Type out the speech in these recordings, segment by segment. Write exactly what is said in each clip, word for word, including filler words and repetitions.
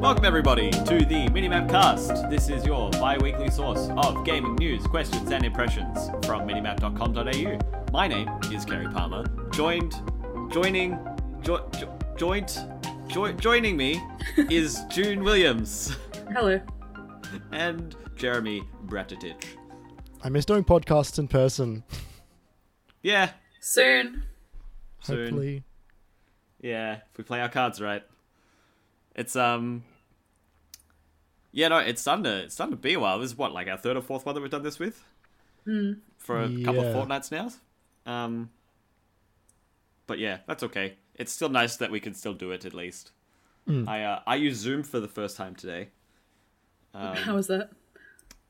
Welcome everybody to the Minimap Cast. This is your bi-weekly source of gaming news, questions and impressions from minimap dot com dot a u. My name is Gary Palmer. Joined, joining, jo- jo- joint, jo- joining me is June Williams. Hello. And Jeremy Bratatich. I miss doing podcasts in person. Yeah. Soon. Soon. Hopefully. Yeah, if we play our cards right. It's, um, yeah, no, it's starting to, it's starting to be a while. This is what, like our third or fourth one that we've done this with? Mm. For a yeah. couple of fortnights now. Um, but yeah, that's okay. It's still nice that we can still do it at least. Mm. I, uh, I used Zoom for the first time today. Um, How was that?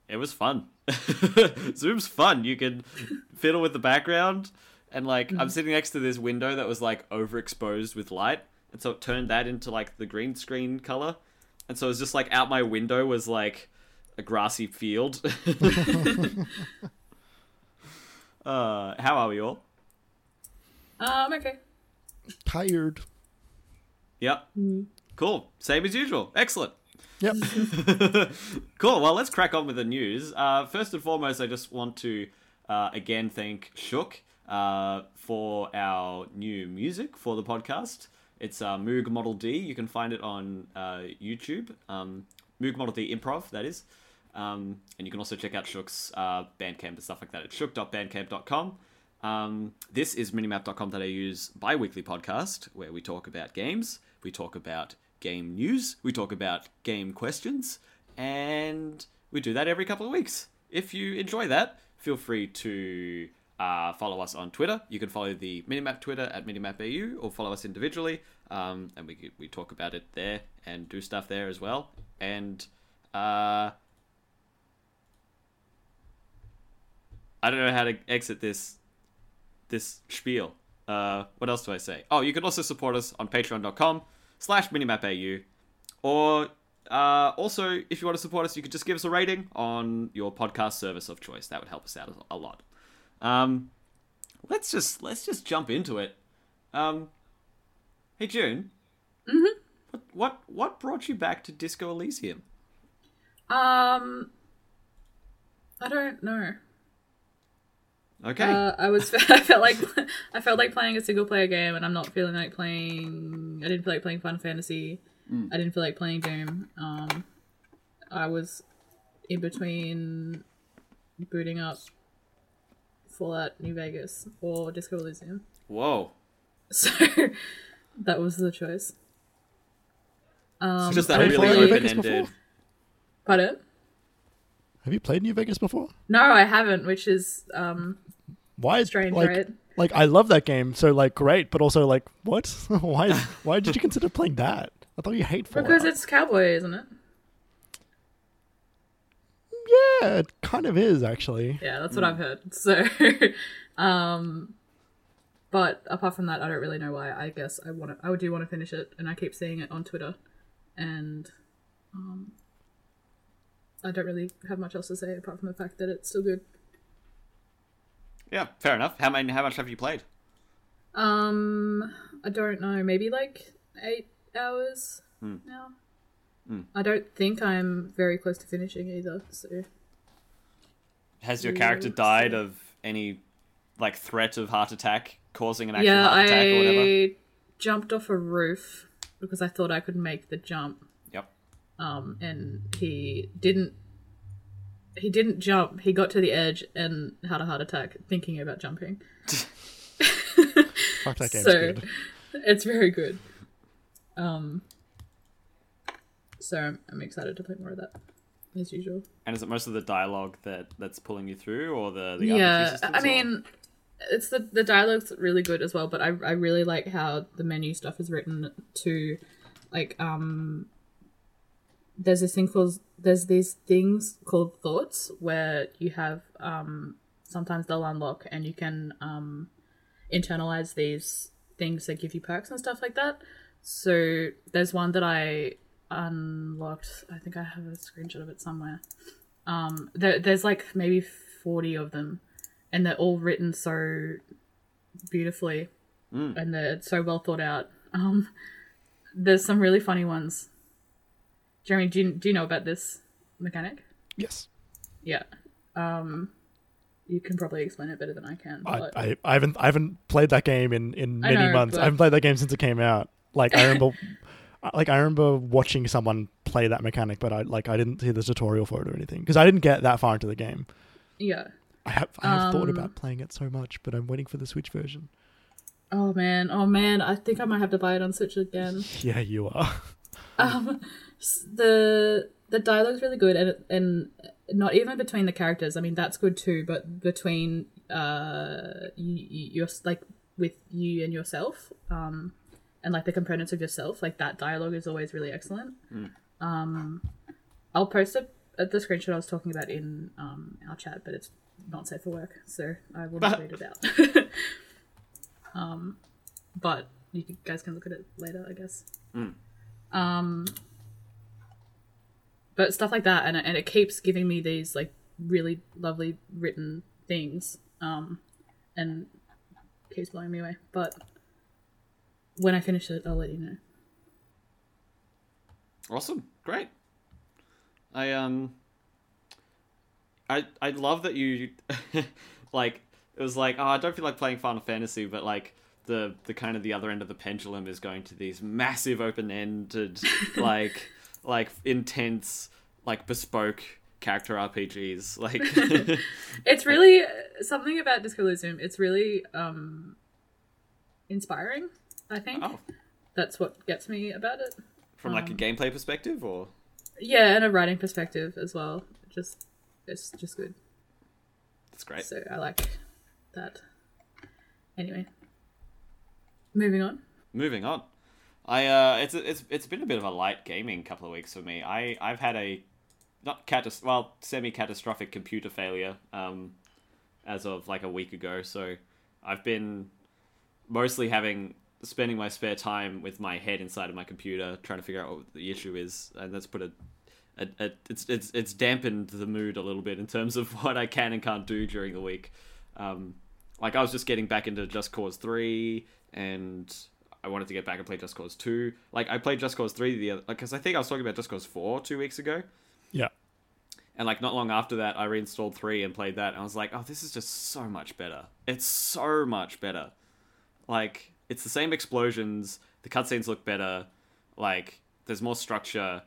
It was fun. Zoom's fun. You can fiddle with the background and like, mm. I'm sitting next to this window that was like overexposed with light. And so it turned that into, like, the green screen color. And so it was just, like, out my window was, like, a grassy field. uh, how are we all? Uh, I'm okay. Tired. Yep. Mm-hmm. Cool. Same as usual. Excellent. Yep. Cool. Well, let's crack on with the news. Uh, first and foremost, I just want to, uh, again, thank Shook uh, for our new music for the podcast. It's uh, Moog Model D. You can find it on uh, YouTube. Um, Moog Model D Improv, that is. Um, and you can also check out Shook's uh, Bandcamp and stuff like that at shook dot bandcamp dot com. Um, this is minimap dot com dot a u's bi-weekly podcast where we talk about games, we talk about game news, we talk about game questions, and we do that every couple of weeks. If you enjoy that, feel free to... Uh, follow us on Twitter. You can follow the Minimap Twitter at Minimap dot a u or follow us individually. Um, and we we talk about it there and do stuff there as well. And uh, I don't know how to exit this this spiel. Uh, what else do I say? Oh, you can also support us on patreon dot com slash Minimap dot a u or uh, also, if you want to support us, you could just give us a rating on your podcast service of choice. That would help us out a lot. Um, let's just, let's just jump into it. Um, hey June, mm-hmm. what, what, what brought you back to Disco Elysium? Um, I don't know. Okay. Uh, I was, I felt like, I felt like playing a single player game and I'm not feeling like playing, I didn't feel like playing Final Fantasy. Mm. I didn't feel like playing Doom. Um, I was in between booting up Fallout New Vegas or Disco Elysium. Whoa. So that was the choice. Um, so just that really open-ended. Pardon? Have you played New Vegas before? No, I haven't, which is um why is strange, like, right? Like I love that game, so like great, but also like what? why why did you consider playing that? I thought you hate Fallout. Because it's cowboy, isn't it? Yeah, it kind of is, actually. Yeah, that's what mm. I've heard. So, um, but apart from that, I don't really know why. I guess I want to, I do want to finish it, and I keep seeing it on Twitter, and um, I don't really have much else to say apart from the fact that it's still good. Yeah, fair enough. How many? How much have you played? Um, I don't know. Maybe like eight hours mm. now. Mm. I don't think I'm very close to finishing either, so... Has your character died of any, like, threat of heart attack causing an actual yeah, heart attack I or whatever? I jumped off a roof because I thought I could make the jump. Yep. Um, and he didn't... He didn't jump. He got to the edge and had a heart attack thinking about jumping. Fuck, that game's so, good. It's very good. Um... So I'm, I'm excited to play more of that, as usual. And is it most of the dialogue that, that's pulling you through, or the, the yeah, R P G systems? Yeah, I mean, or? it's the, the dialogue's really good as well, but I I really like how the menu stuff is written to, like, um, there's this thing called, there's these things called thoughts, where you have, um, sometimes they'll unlock, and you can um, internalize these things that give you perks and stuff like that. So there's one that I... unlocked. I think I have a screenshot of it somewhere. Um, there, there's like maybe forty of them, and they're all written so beautifully, mm. and they're so well thought out. Um, there's some really funny ones. Jeremy, do you, do you know about this mechanic? Yes. Yeah. Um, you can probably explain it better than I can. But I, I, I haven't I haven't played that game in, in many I know, months. But... I haven't played that game since it came out. Like I remember, like I remember watching someone play that mechanic, but I like I didn't see the tutorial for it or anything because I didn't get that far into the game. Yeah. I have I have um, thought about playing it so much, but I'm waiting for the Switch version. Oh man, oh man! I think I might have to buy it on Switch again. Yeah, you are. Um, the the dialogue's really good, and and not even between the characters. I mean, that's good too. But between uh, you, you're like with you and yourself, um, and like the components of yourself, like that dialogue is always really excellent. Mm. Um, I'll post a, a the screenshot I was talking about in um our chat, but it's not safe for work, so I will not read it out. Um, but you guys can look at it later, I guess. Mm. Um, but stuff like that, and and it keeps giving me these like really lovely written things, um, and keeps blowing me away. But when I finish it, I'll let you know. Awesome, great. I um, I I love that you like. It was like, oh, I don't feel like playing Final Fantasy, but like the, the kind of the other end of the pendulum is going to these massive open-ended, like, like intense, like bespoke character R P Gs. Like, it's really something about Disco Elysium. It's really um, inspiring. I think oh. that's what gets me about it. From like um, a gameplay perspective, or yeah, and a writing perspective as well. Just it's just good. That's great. So I like. That. Anyway, moving on. Moving on. I uh, it's it's it's been a bit of a light gaming couple of weeks for me. I I've had a not catas- well semi catastrophic computer failure um, as of like a week ago. So I've been mostly having spending my spare time with my head inside of my computer trying to figure out what the issue is, and that's put a, a, a it's it's it's dampened the mood a little bit in terms of what I can and can't do during the week. Um, like I was just getting back into Just Cause three, and I wanted to get back and play Just Cause two. Like I played Just Cause three the other, like, cause I think I was talking about Just Cause four two weeks ago. Yeah. And like not long after that, I reinstalled three and played that. And I was like, oh, this is just so much better. It's so much better. Like it's the same explosions. The cutscenes look better. Like there's more structure.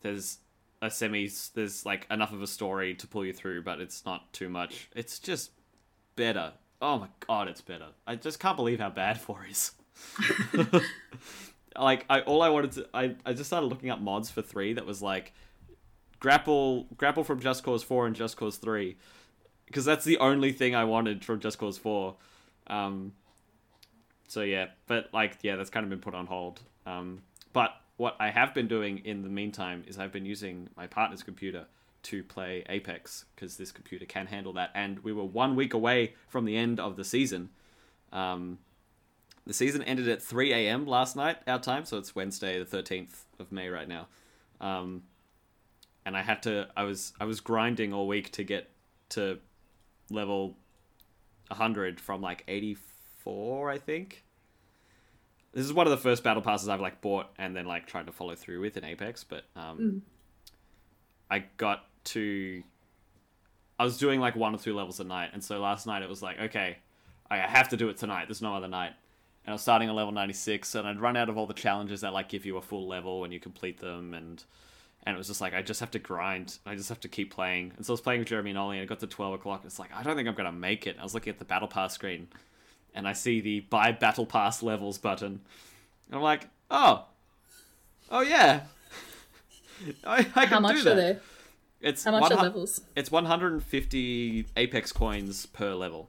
There's a semi, there's like enough of a story to pull you through, but it's not too much. It's just better. Oh my god, it's better. I just can't believe how bad four is. Like I all I wanted to I, I just started looking up mods for three that was like grapple grapple from Just Cause four and Just Cause three, because that's the only thing I wanted from Just Cause four. Um so yeah, but like yeah, that's kind of been put on hold. Um but what I have been doing in the meantime is I've been using my partner's computer to play Apex, because this computer can handle that, and we were one week away from the end of the season. Um, the season ended at three a.m. last night our time, so it's Wednesday the thirteenth of May right now. Um, and I had to, I was, I was grinding all week to get to level one hundred from like eighty-four, I think. This is one of the first battle passes I've like bought and then like tried to follow through with in Apex, but um, mm. I got to I was doing like one or two levels a night, and so last night it was like, okay, I have to do it tonight, there's no other night. And I was starting at level ninety-six, and I'd run out of all the challenges that like give you a full level when you complete them, and and it was just like, I just have to grind, I just have to keep playing. And so I was playing with Jeremy and Ollie, and it got to twelve o'clock, and it's like, I don't think I'm gonna make it. And I was looking at the battle pass screen, and I see the buy battle pass levels button, and I'm like, oh oh yeah, I, I can How much do that. Are they? It's How much are levels? It's one hundred fifty Apex coins per level.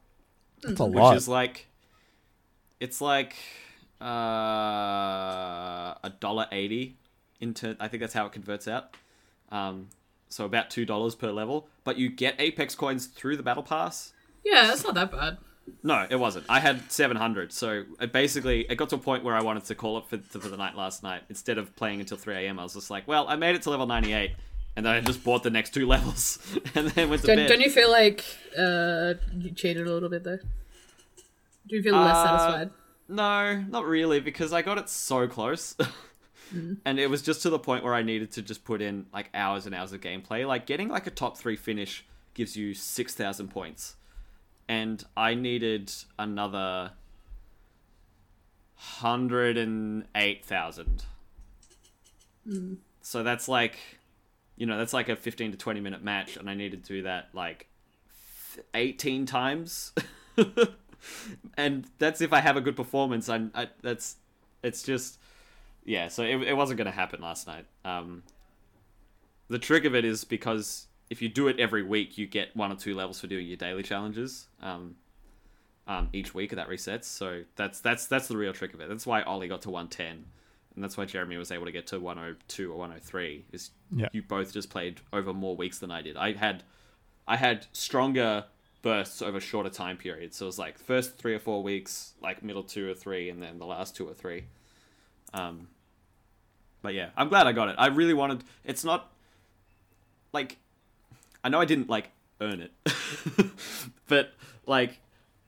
That's a which lot. Which is like, it's like uh, one dollar eighty into. I think that's how it converts out. Um, so about two dollars per level. But you get Apex coins through the Battle Pass. Yeah, that's not that bad. No, it wasn't. I had seven hundred, so it basically it got to a point where I wanted to call it for, for the night last night. Instead of playing until three a.m. I was just like, well, I made it to level ninety-eight, and then I just bought the next two levels and then went to don't, bed. Don't you feel like uh, you cheated a little bit though? Do you feel less uh, satisfied? No, not really, because I got it so close. Mm. And it was just to the point where I needed to just put in like hours and hours of gameplay. Like getting like a top three finish gives you six thousand points. And I needed another one hundred eight thousand. Mm. So that's like, you know, that's like a fifteen to twenty minute match. And I needed to do that like eighteen times. And that's if I have a good performance. I, I that's, it's just, yeah. So it, it wasn't going to happen last night. Um, the trick of it is because if you do it every week, you get one or two levels for doing your daily challenges. Um, um, each week that resets. So that's that's that's the real trick of it. That's why Ollie got to one ten, and that's why Jeremy was able to get to one oh two or one oh three. Is yeah. You both just played over more weeks than I did. I had, I had stronger bursts over shorter time periods. So it was like first three or four weeks, like middle two or three, and then the last two or three. Um, but yeah, I'm glad I got it. I really wanted, it's not like, I know I didn't like earn it, but like,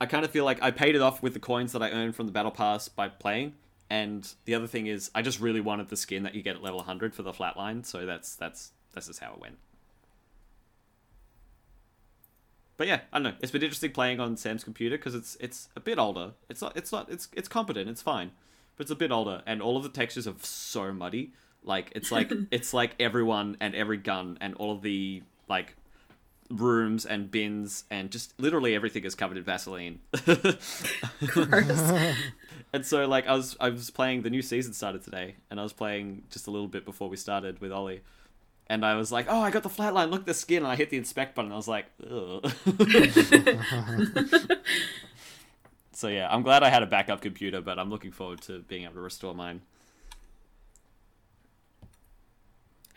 I kind of feel like I paid it off with the coins that I earned from the battle pass by playing. And the other thing is I just really wanted the skin that you get at level one hundred for the flatline. So that's, that's, this is how it went. But yeah, I don't know. It's been interesting playing on Sam's computer because it's it's a bit older. It's not it's not it's it's competent. It's fine, but it's a bit older, and all of the textures are so muddy. Like it's like it's like everyone and every gun and all of the like rooms and bins and just literally everything is covered in Vaseline. And so like I was I was playing, the new season started today, and I was playing just a little bit before we started with Ollie. And I was like, oh, I got the flatline, look at the skin. And I hit the inspect button. And I was like, ugh. So, yeah, I'm glad I had a backup computer, but I'm looking forward to being able to restore mine.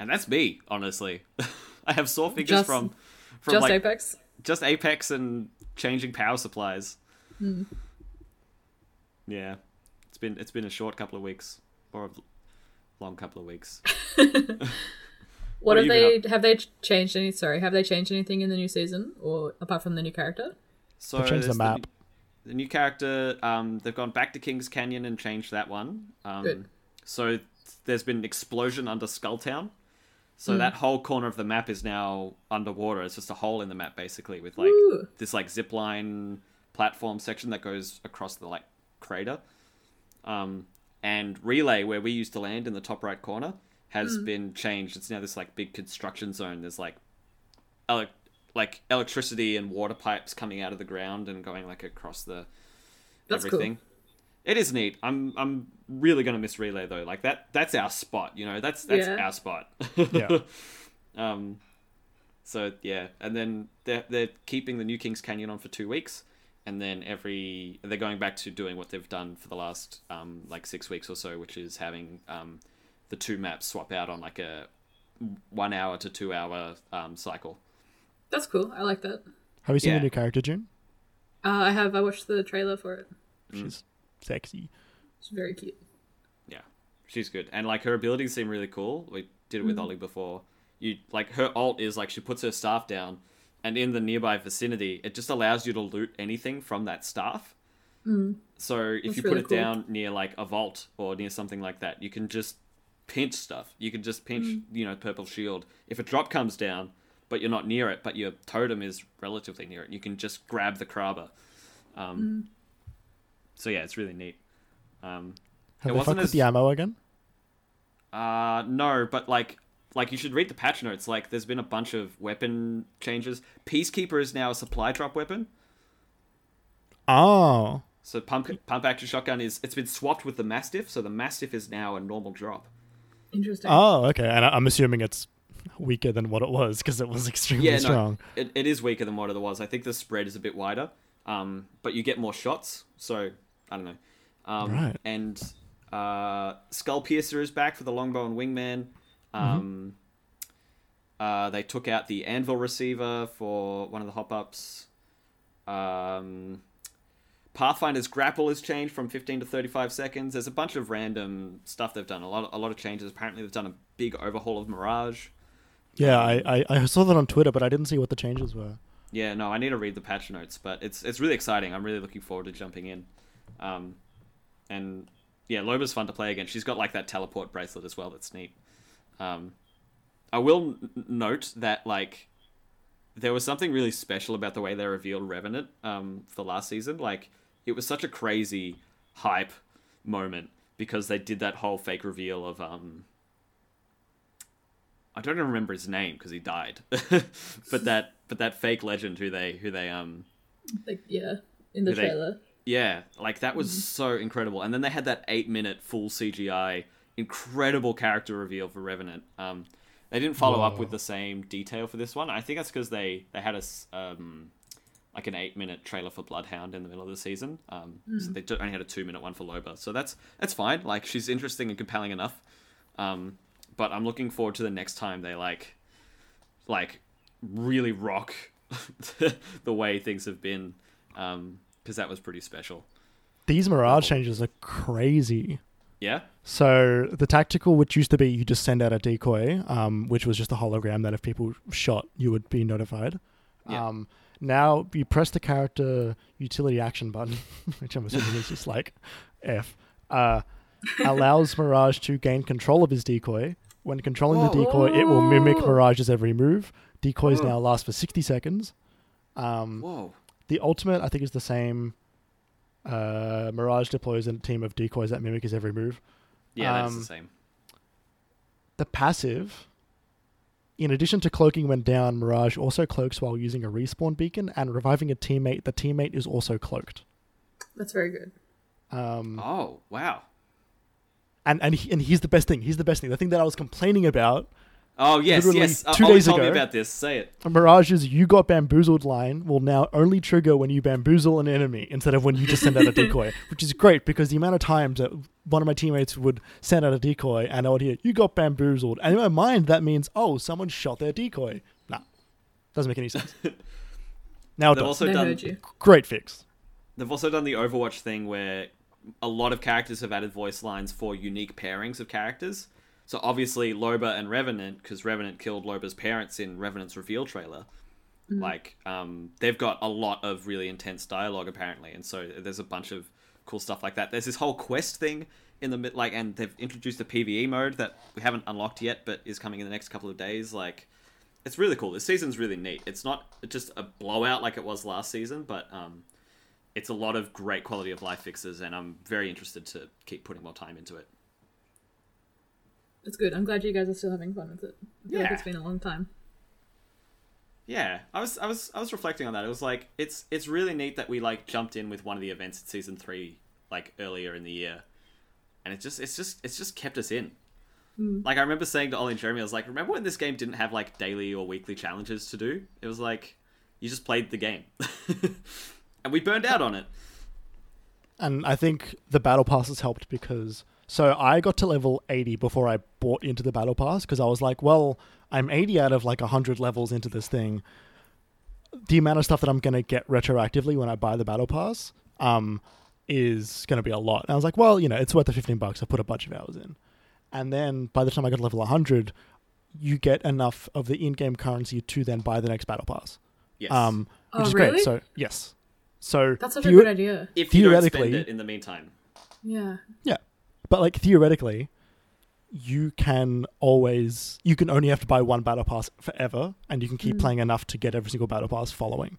And that's me, honestly. I have sore fingers just, from... from just like, Apex? Just Apex and changing power supplies. Mm. Yeah. It's been, it's been a short couple of weeks. Or a long couple of weeks. What, what have they? Have they changed any? Sorry, have they changed anything in the new season, or apart from the new character? So they've changed the map. The new, the new character. Um, they've gone back to King's Canyon and changed that one. Um, Good. So there's been an explosion under Skulltown, so mm. that whole corner of the map is now underwater. It's just a hole in the map, basically, with like Ooh. this like zipline platform section that goes across the like crater. Um, and Relay, where we used to land in the top right corner, has mm. been changed. It's now this like big construction zone. There's like ele- like electricity and water pipes coming out of the ground and going like across the that's everything. Cool. It is neat. I'm I'm really gonna miss Relay though. Like that that's our spot, you know. That's that's yeah. our spot. yeah. Um so yeah, and then they're they're keeping the new King's Canyon on for two weeks and then every they're going back to doing what they've done for the last um like six weeks or so, which is having um the two maps swap out on like a one hour to two hour um, cycle. That's cool. I like that. Have you seen yeah. the new character, June? Uh, I have. I watched the trailer for it. She's mm. sexy. She's very cute. Yeah, she's good. And like her abilities seem really cool. We did it with mm. Ollie before. You like her alt is like she puts her staff down and in the nearby vicinity, it just allows you to loot anything from that staff. Mm. So if That's you really put cool. it down near like a vault or near something like that, you can just pinch stuff. You can just pinch, mm. you know, purple shield. If a drop comes down, but you're not near it, but your totem is relatively near it, you can just grab the Krabba. Um, mm. So yeah, it's really neat. Um, Have it they wasn't fucked as... with the ammo again? Uh, no, but like, like you should read the patch notes. Like, there's been a bunch of weapon changes. Peacekeeper is now a supply drop weapon. Oh. So pump pump action shotgun is it's been swapped with the Mastiff. So the Mastiff is now a normal drop. Interesting. Oh, okay. And I'm assuming it's weaker than what it was because it was extremely yeah, no, strong. It, it is weaker than what it was. I think the spread is a bit wider, um, but you get more shots. So I don't know. Um, right. And uh, Skull Piercer is back for the longbow and wingman. Um, mm-hmm. uh, they took out the anvil receiver for one of the hop ups. Um, Pathfinder's grapple is changed from fifteen to thirty-five seconds. There's a bunch of random stuff they've done. A lot, of, a lot of changes. Apparently, they've done a big overhaul of Mirage. Yeah, um, I, I, I saw that on Twitter, but I didn't see what the changes were. Yeah, no, I need to read the patch notes, but it's it's really exciting. I'm really looking forward to jumping in. Um, and yeah, Loba's fun to play again. She's got like that teleport bracelet as well. That's neat. Um, I will n- note that like there was something really special about the way they revealed Revenant um, for last season. Like it was such a crazy hype moment because they did that whole fake reveal of um, I don't even remember his name because he died, but that but that fake legend who they who they um like, yeah in the trailer. They, Yeah, like that was mm-hmm. so incredible. And then they had that eight-minute full C G I, incredible character reveal for Revenant. Um, they didn't follow Whoa. up with the same detail for this one. I think that's because they, they had a, um, like an eight-minute trailer for Bloodhound in the middle of the season. Um, mm. So they only had a two-minute one for Loba. So that's that's fine. Like, she's interesting and compelling enough. Um, but I'm looking forward to the next time they, like, like really rock the way things have been. Um Because that was pretty special. These Mirage changes are crazy. Yeah? So the tactical, which used to be you just send out a decoy, um, which was just a hologram that if people shot, you would be notified. Yeah. Um, now you press the character utility action button, which I'm assuming is just like F, uh, allows Mirage to gain control of his decoy. When controlling whoa, the decoy, whoa. it will mimic Mirage's every move. Decoys whoa. now last for sixty seconds. Um, whoa. The ultimate, I think, is the same. Uh, Mirage deploys a team of decoys that mimic his every move. Yeah, um, that's the same. The passive, in addition to cloaking when down, Mirage also cloaks while using a respawn beacon and reviving a teammate. The teammate is also cloaked. That's very good. Um, oh, wow. And and he, and here's the best thing. Here's the best thing. The thing that I was complaining about. Oh, yes, Literally yes. Two Ollie days told ago, me about this. Say it. Mirage's You Got Bamboozled line will now only trigger when you bamboozle an enemy instead of when you just send out a decoy, which is great because the amount of times that one of my teammates would send out a decoy and I would hear, you got bamboozled. And in my mind, that means, oh, someone shot their decoy. Nah, doesn't make any sense. Now it They've does. Also done, heard you. Great fix. They've also done the Overwatch thing where a lot of characters have added voice lines for unique pairings of characters. So obviously Loba and Revenant, because Revenant killed Loba's parents in Revenant's reveal trailer, mm. like um, they've got a lot of really intense dialogue apparently, and so there's a bunch of cool stuff like that. There's this whole quest thing in the mid, like, and they've introduced a PvE mode that we haven't unlocked yet, but is coming in the next couple of days. Like, it's really cool. This season's really neat. It's not just a blowout like it was last season, but um, it's a lot of great quality of life fixes, and I'm very interested to keep putting more time into it. It's good. I'm glad you guys are still having fun with it. I feel yeah. like it's been a long time. Yeah. I was I was I was reflecting on that. It was like it's it's really neat that we like jumped in with one of the events in season three, like earlier in the year. And it's just it's just it's just kept us in. Mm. Like I remember saying to Ollie and Jeremy, I was like, remember when this game didn't have like daily or weekly challenges to do? It was like you just played the game. And we burned out on it. And I think the battle passes helped because So I got to level eighty before I bought into the battle pass because I was like, well, I'm eighty out of like one hundred levels into this thing. The amount of stuff that I'm going to get retroactively when I buy the battle pass um, is going to be a lot. And I was like, well, you know, it's worth the fifteen bucks. I put a bunch of hours in. And then by the time I got to level one hundred, you get enough of the in-game currency to then buy the next battle pass. Yes. Um, which oh, is really? Great. So, yes. So that's such a good idea. If you don't spend it in the meantime. Yeah. Yeah. But like theoretically, you can always you can only have to buy one battle pass forever, and you can keep mm. playing enough to get every single battle pass following.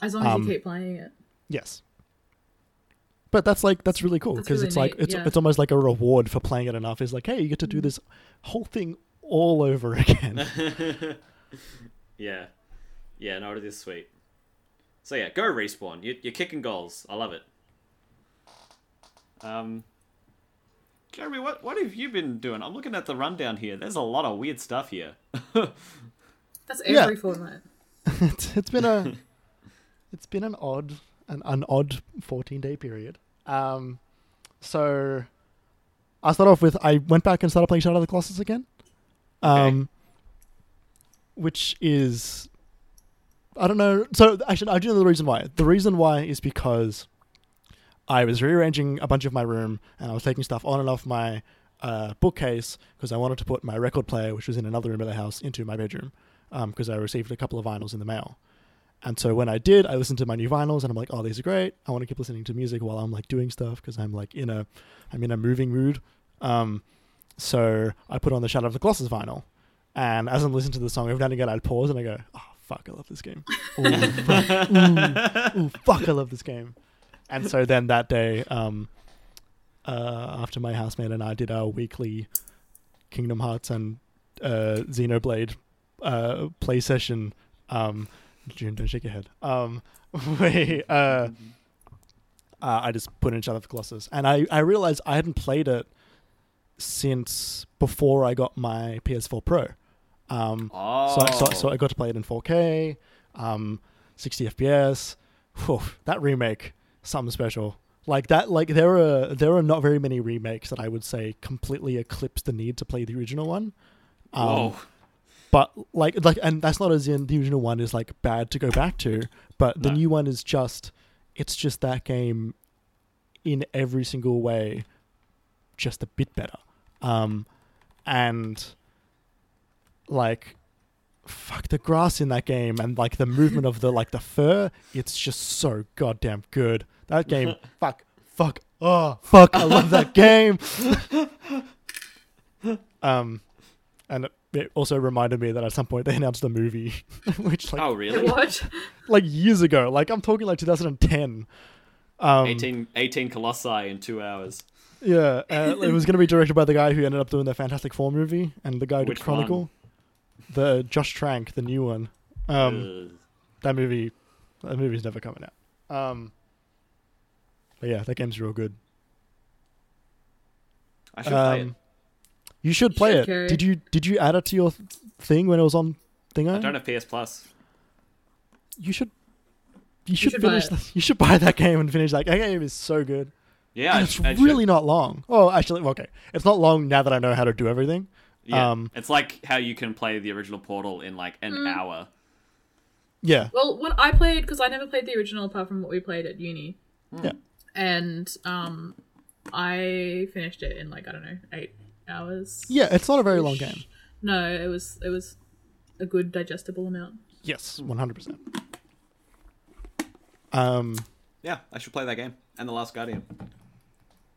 As long um, as you keep playing it. Yes. But that's like that's really cool because really it's neat. like it's yeah. it's almost like a reward for playing it enough. It's like, hey, you get to do this whole thing all over again. yeah, yeah, no, it is sweet. So yeah, go Respawn. You, you're kicking goals. I love it. Um. Jeremy, what, what have you been doing? I'm looking at the rundown here. There's a lot of weird stuff here. That's every yeah. fortnight. it's, it's been a, it's been an odd, an, an odd fourteen day period. Um, so I started off with, I went back and started playing Shadow of the Colossus again. Um, okay. Which is, I don't know. So actually, I do know the reason why. The reason why is because I was rearranging a bunch of my room and I was taking stuff on and off my uh, bookcase because I wanted to put my record player, which was in another room of the house, into my bedroom because um, I received a couple of vinyls in the mail. And so when I did, I listened to my new vinyls and I'm like, oh, these are great. I want to keep listening to music while I'm like doing stuff because I'm like in a, I'm in a moving mood. Um, so I put on the Shadow of the Colossus vinyl. And as I'm listening to the song, every now and again, I'd pause and I go, oh, fuck, I love this game. Ooh, fuck, ooh, ooh, fuck, I love this game. And so then that day, um, uh, after my housemate and I did our weekly Kingdom Hearts and uh, Xenoblade uh, play session, um, June, don't shake your head. Um, we, uh, uh, I just put in Shadow of the Colossus. And I, I realized I hadn't played it since before I got my P S four Pro. Um, oh. so, so, so I got to play it in four K, um, sixty F P S. Whew, that remake, something special. Like that, like there are there are not very many remakes that I would say completely eclipse the need to play the original one. Um, Whoa. But like, like, and that's not as in the original one is like bad to go back to, but the no. new one is just, it's just that game in every single way, just a bit better. Um, and like, fuck the grass in that game and like the movement of the, like the fur, it's just so goddamn good. That game, fuck, fuck, oh, fuck, I love that game. um, and it, It also reminded me that at some point they announced the movie, which like, oh really? What? Like years ago. Like I'm talking like two thousand ten. Um, eighteen, eighteen Colossi in two hours. Yeah, uh, it was going to be directed by the guy who ended up doing the Fantastic Four movie and the guy who did Chronicle, one? the Josh Trank, the new one. Um, that movie, that movie's never coming out. Um, but yeah, that game's real good. I should um, play it. You should play it. Did you did you add it to your thing when it was on thingo? I don't have P S Plus. You should you should, you should finish the, you should buy that game and finish that game. That game is so good. Yeah, and it's I, I really should. Not long. Oh, actually, okay. It's not long now that I know how to do everything. Yeah. Um, it's like how you can play the original Portal in like an mm. hour. Yeah. Well, when I played, because I never played the original apart from what we played at uni. Mm. Yeah. And um, I finished it in like, I don't know, eight hours. Yeah, it's not a very long game. No, it was it was a good digestible amount. Yes, one hundred percent. Um, yeah, I should play that game and The Last Guardian.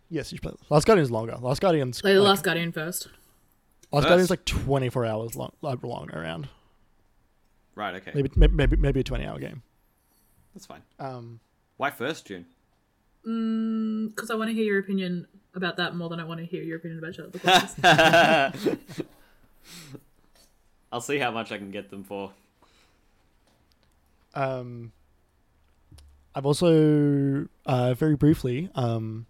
Yes, you should play The Last Guardian's longer. Last Guardian's Play The like, Last Guardian first. Last first? Guardian's like twenty-four hours long, like long around. Right, okay. Maybe maybe maybe a twenty-hour game. That's fine. Um, why first, June? Mm, cuz I want to hear your opinion about that more than I want to hear your opinion about Shadow of the Colossus. I'll see how much I can get them for. Um, I've also, uh, very briefly, um,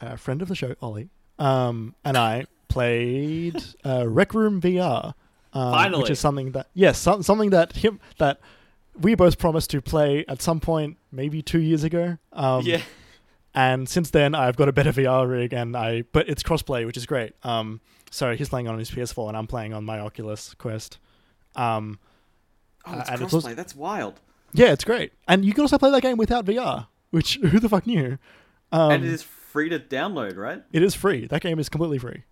a friend of the show, Ollie, um, and I played uh, Rec Room V R, um, Finally. which is something that yes, yeah, so- something that him that we both promised to play at some point, maybe two years ago. Um, yeah. And since then, I've got a better V R rig, and I but it's crossplay, which is great. Um, so he's playing on his P S four, and I'm playing on my Oculus Quest. Um, oh, it's uh, crossplay. It's also, that's wild. Yeah, it's great, and you can also play that game without V R, which who the fuck knew? Um, and it is free to download, right? It is free. That game is completely free.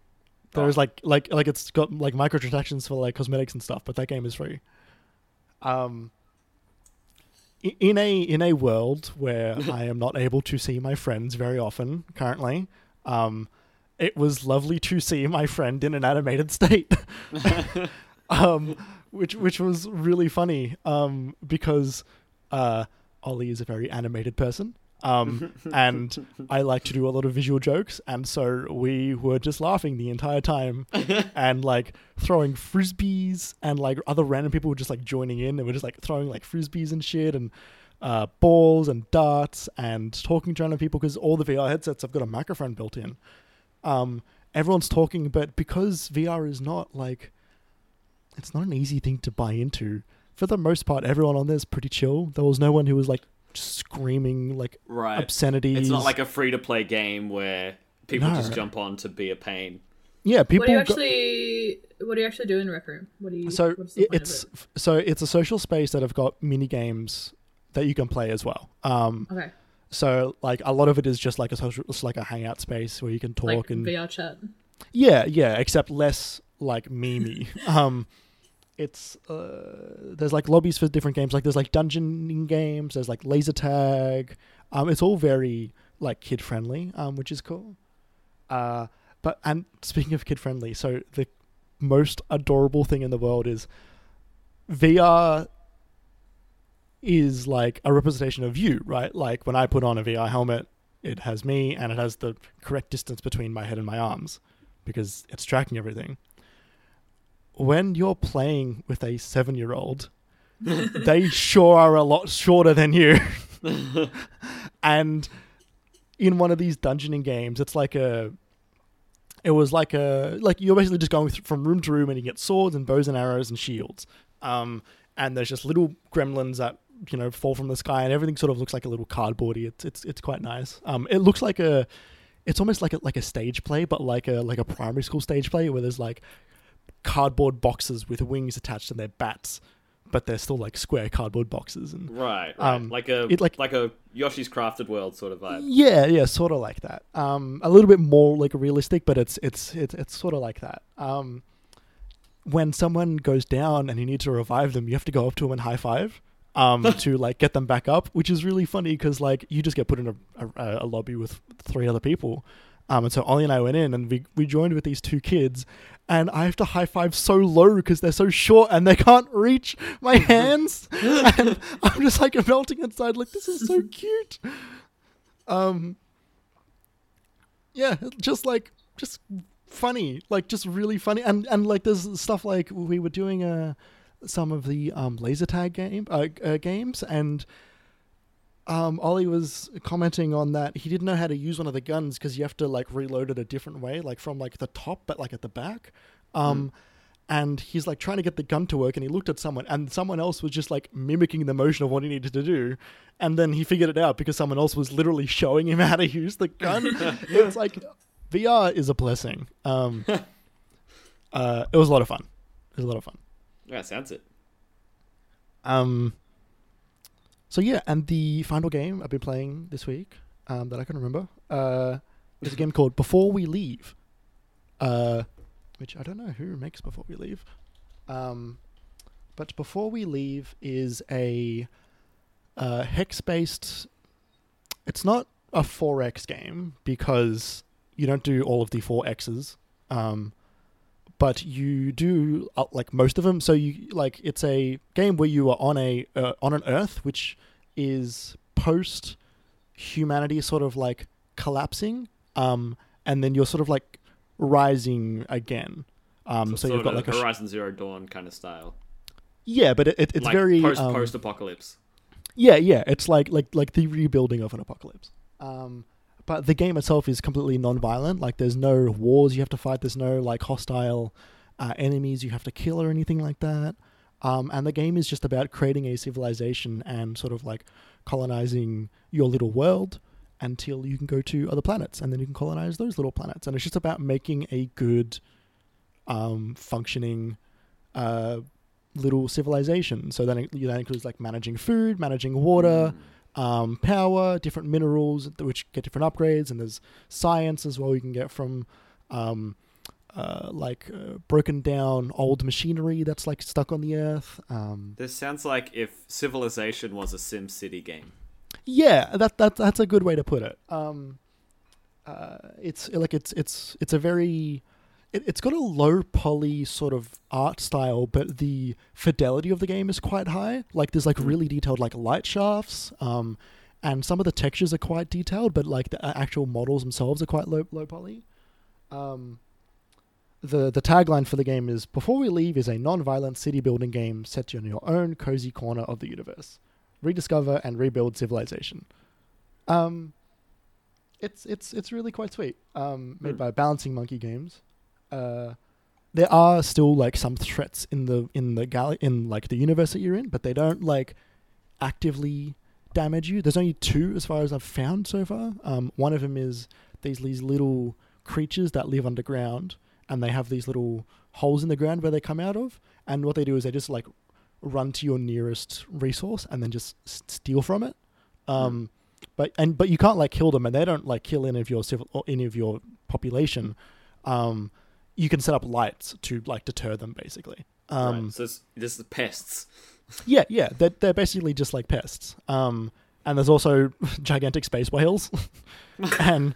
There's oh. like like like it's got like microtransactions for like cosmetics and stuff, but that game is free. Um. In a in a world where I am not able to see my friends very often currently, um, it was lovely to see my friend in an animated state, um, which which was really funny um, because uh, Ollie is a very animated person, um, and I like to do a lot of visual jokes, and so we were just laughing the entire time and like throwing frisbees, and like other random people were just like joining in and we're just like throwing like frisbees and shit and uh, balls and darts and talking to random people because all the V R headsets have got a microphone built in. Um, everyone's talking, but because V R is not like, it's not an easy thing to buy into, for the most part everyone on there is pretty chill. There was no one who was like screaming like right. obscenities. It's not like a free-to-play game where people no. just jump on to be a pain. Yeah, people. What do you actually? Go- what do you actually do in Rec Room? What do you? So it's it? so it's a social space that have got mini games that you can play as well. Um, okay. So like a lot of it is just like a social, it's like a hangout space where you can talk like and V R chat. Yeah, yeah, except less like memey. um, it's uh, there's like lobbies for different games. Like there's like dungeon games, there's like laser tag. Um, it's all very like kid friendly, um, which is cool. Uh, but and speaking of kid friendly, so the most adorable thing in the world is V R is like a representation of you, right? Like when I put on a V R helmet, it has me and it has the correct distance between my head and my arms because it's tracking everything. When you're playing with a seven-year-old, they sure are a lot shorter than you. And in one of these dungeoning games, it's like a... It was like a... Like you're basically just going from room to room and you get swords and bows and arrows and shields. Um, and there's just little gremlins that, you know, fall from the sky and everything sort of looks like a little cardboardy. It's it's it's quite nice. Um, it looks like a... It's almost like a, like a stage play, but like a like a primary school stage play where there's like cardboard boxes with wings attached and they're bats, but they're still like square cardboard boxes. And right, right. Um, like a it, like, like a Yoshi's Crafted World sort of vibe. Yeah, yeah, sort of like that. Um, a little bit more like realistic, but it's it's it's it's sort of like that. Um, when someone goes down and you need to revive them, you have to go up to them and high five. Um, to like get them back up, which is really funny because like you just get put in a, a, a lobby with three other people, um, and so Ollie and I went in and we, we joined with these two kids, and I have to high five so low because they're so short and they can't reach my hands, and I'm just like melting inside. Like this is so cute. Um, yeah, just like just funny, like just really funny, and and like there's stuff like we were doing a. some of the um, laser tag game uh, uh, games, and um, Ollie was commenting on that he didn't know how to use one of the guns because you have to like reload it a different way, like from like the top, but like at the back. Um, mm. And he's like trying to get the gun to work, and he looked at someone, and someone else was just like mimicking the motion of what he needed to do, and then he figured it out because someone else was literally showing him how to use the gun. It's like V R is a blessing. Um, uh, it was a lot of fun. It was a lot of fun. Yeah, sounds it. Um. So yeah, and the final game I've been playing this week, um, that I can remember, uh, is a game called Before We Leave, uh, which I don't know who makes Before We Leave, um, but Before We Leave is a uh, hex-based. It's not a four X game because you don't do all of the four X's. Um, But you do uh, like most of them. So you like it's a game where you are on a uh, on an Earth which is post humanity sort of like collapsing, um, and then you're sort of like rising again. Um, so, so you've got like a Horizon Zero Dawn kind of style. Yeah, but it, it, it's like very post um, post apocalypse. Yeah, yeah, it's like like like the rebuilding of an apocalypse. Um, But the game itself is completely non-violent. Like, there's no wars you have to fight. There's no, like, hostile uh, enemies you have to kill or anything like that. Um, and the game is just about creating a civilization and sort of, like, colonizing your little world until you can go to other planets. And then you can colonize those little planets. And it's just about making a good, um, functioning uh, little civilization. So that, that includes, like, managing food, managing water... Mm. Um, power, different minerals which get different upgrades, and there's science as well you can get from um, uh, like uh, broken down old machinery that's like stuck on the earth. Um, this sounds like if Civilization was a SimCity game. Yeah, that that that's a good way to put it. Um, uh, it's like it's it's it's a very it, it's got a low poly sort of art style, but the fidelity of the game is quite high. Like there's like really detailed like light shafts, um, and some of the textures are quite detailed, but like the actual models themselves are quite low low poly. Um, the the tagline for the game is "Before We Leave" is a non-violent city building game set in your own cozy corner of the universe. Rediscover and rebuild civilization. Um, it's it's it's really quite sweet. Um, made mm. by Balancing Monkey Games. Uh, there are still like some threats in the in the gal- in like the universe that you're in, but they don't like actively damage you. There's only two as far as I've found so far. Um, one of them is these these little creatures that live underground, and they have these little holes in the ground where they come out of. And what they do is they just like run to your nearest resource and then just s- steal from it. Um, mm. But and but you can't like kill them, and they don't like kill any of your civil or any of your population. Um, You can set up lights to like deter them, basically. Um, right. So this, this is pests. Yeah, yeah. They're, they're basically just like pests. Um, and there's also gigantic space whales. and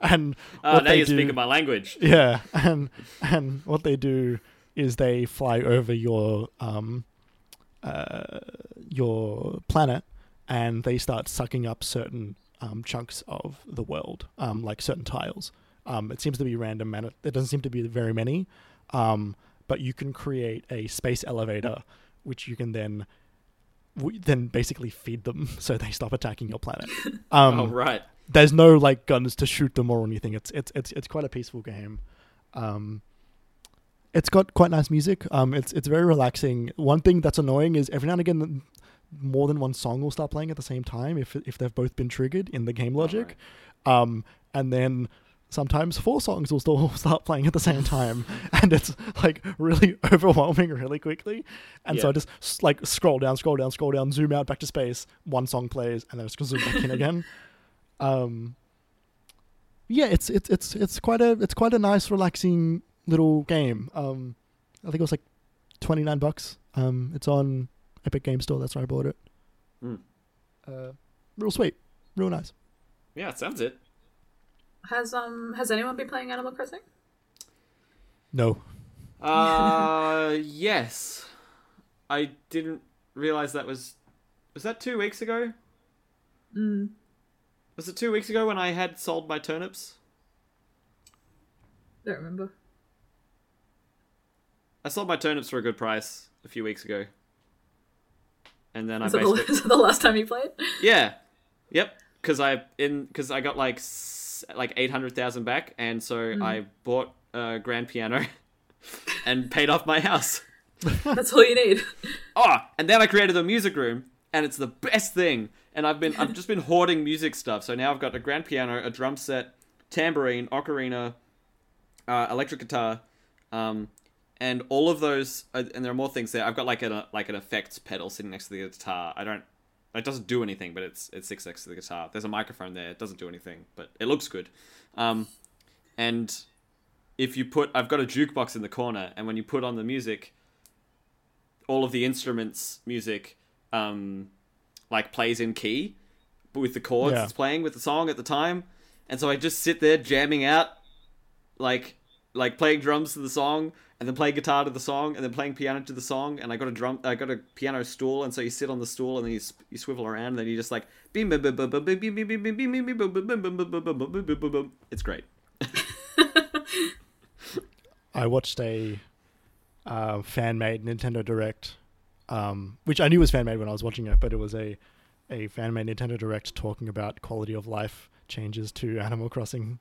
and uh, what now they you're do, speaking my language. Yeah, and and what they do is they fly over your um, uh, your planet, and they start sucking up certain um, chunks of the world, um, like certain tiles. Um, it seems to be random, and it, it doesn't seem to be very many. Um, but you can create a space elevator, which you can then w- then basically feed them so they stop attacking your planet. Um, oh, right. There's no like guns to shoot them or anything. It's it's it's it's quite a peaceful game. Um, it's got quite nice music. Um, it's it's very relaxing. One thing that's annoying is every now and again, more than one song will start playing at the same time if if they've both been triggered in the game logic. All right. Um, and then sometimes four songs will still start playing at the same time, and it's like really overwhelming really quickly. And yeah. so I just like scroll down, scroll down, scroll down, zoom out back to space. One song plays, and then it's zoom back in again. Um, yeah, it's it's it's it's quite a it's quite a nice, relaxing little game. Um, I think it was like twenty nine bucks. Um, it's on Epic Game Store. That's where I bought it. Mm. Uh, real sweet, real nice. Yeah, it sounds it. Has um has anyone been playing Animal Crossing? No. Uh yes. I didn't realize that was was that two weeks ago? Mm. Was it two weeks ago when I had sold my turnips? Don't remember. I sold my turnips for a good price a few weeks ago. And then is I basically the, is it the last time you played? Yeah. Yep. Because I in because I got like. like eight hundred thousand back, and so mm. I bought a grand piano and paid off my house. That's all you need. Oh, and then I created a music room, and it's the best thing. And I've been I've just been hoarding music stuff. So now I've got a grand piano, a drum set, tambourine, ocarina, uh, electric guitar, um, and all of those. And there are more things there. I've got like an like an effects pedal sitting next to the guitar. I don't. It doesn't do anything, but it's it's six next to the guitar. There's a microphone there. It doesn't do anything, but it looks good. Um, and if you put... I've got a jukebox in the corner, and when you put on the music, all of the instruments' music um, like plays in key, but with the chords yeah. it's playing with the song at the time. And so I just sit there jamming out, like like playing drums to the song, and then playing guitar to the song, and then playing piano to the song, and I got a drum, I got a piano stool, and so you sit on the stool, and then you you swivel around, and then you just like, it's great. I watched a uh, fan-made Nintendo Direct, um, which I knew was fan-made when I was watching it, but it was a, a fan-made Nintendo Direct talking about quality of life changes to Animal Crossing,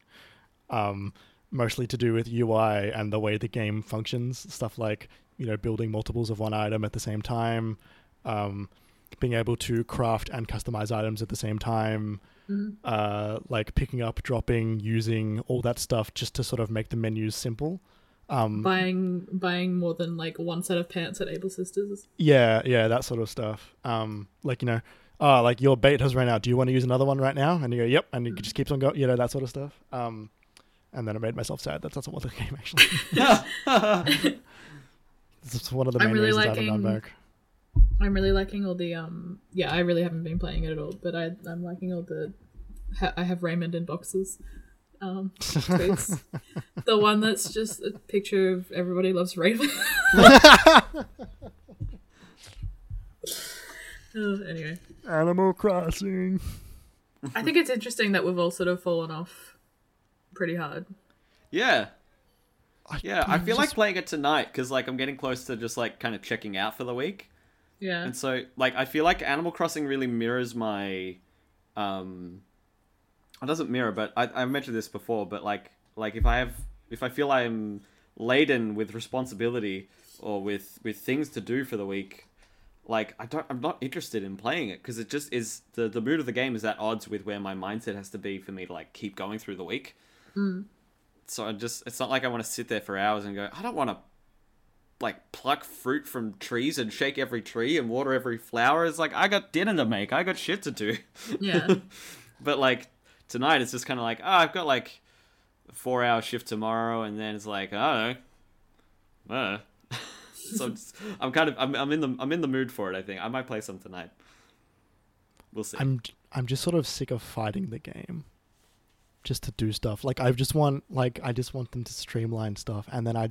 um, mostly to do with U I and the way the game functions. Stuff like, you know, building multiples of one item at the same time, um, being able to craft and customize items at the same time, mm-hmm. uh, like picking up, dropping, using, all that stuff just to sort of make the menus simple. Um, buying buying more than like one set of pants at Able Sisters. Yeah, yeah, that sort of stuff. Um, like, you know, oh, like your bait has run out. Do you want to use another one right now? And you go, yep. And it mm-hmm. just keeps on going, you know, that sort of stuff. Um, And then I made myself sad. That's not what the game actually is. It's one of the main really reasons liking, I haven't gone back. I'm really liking all the... um. Yeah, I really haven't been playing it at all, but I, I'm liking all the... Ha- I have Raymond in boxes. Um, tweets. The one that's just a picture of everybody loves Raymond. Oh, anyway. Animal Crossing. I think it's interesting that we've all sort of fallen off pretty hard. Yeah. I yeah, I feel just... like playing it tonight, because like I'm getting close to just like kind of checking out for the week. Yeah. And so like I feel like Animal Crossing really mirrors my um it doesn't mirror, but I I've mentioned this before, but like like if I have if I feel I'm laden with responsibility or with with things to do for the week, like I don't I'm not interested in playing it, because it just is the the mood of the game is at odds with where my mindset has to be for me to like keep going through the week. Mm. So I just it's not like I want to sit there for hours and go, I don't want to like pluck fruit from trees and shake every tree and water every flower. It's like I got dinner to make, I got shit to do. Yeah. But like tonight it's just kind of like, oh, I've got like a four hour shift tomorrow, and then it's like, I don't know, I don't know. so just, I'm kind of I'm, I'm in the I'm in the mood for it. I think I might play some tonight. We'll see. I'm I'm just sort of sick of fighting the game, just to do stuff. Like I just want like I just want them to streamline stuff, and then I,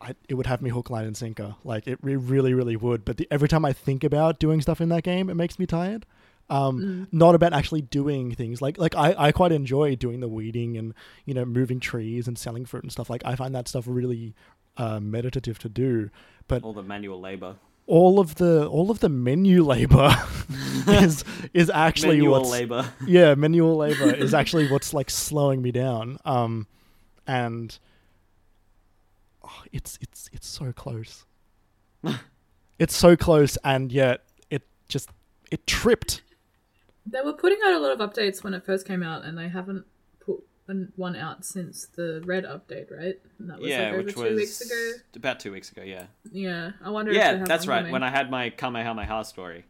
I it would have me hook, line, and sinker. Like it re- really really would. But the, every time I think about doing stuff in that game, it makes me tired. Um, mm. Not about actually doing things like like I, I quite enjoy doing the weeding and, you know, moving trees and selling fruit and stuff. Like I find that stuff really uh, meditative to do. But all the manual labor, all of the all of the menu labor is is actually manual what's, labor. Yeah, manual labor is actually what's like slowing me down. Um, and oh, it's it's it's so close. It's so close, and yet it just it tripped. They were putting out a lot of updates when it first came out, and they haven't put one out since the red update, right? And that was yeah, like over which two was weeks ago. About two weeks ago, yeah. Yeah, I wonder. Yeah, if Yeah, that's right. Coming. When I had my Come I How My Heart story.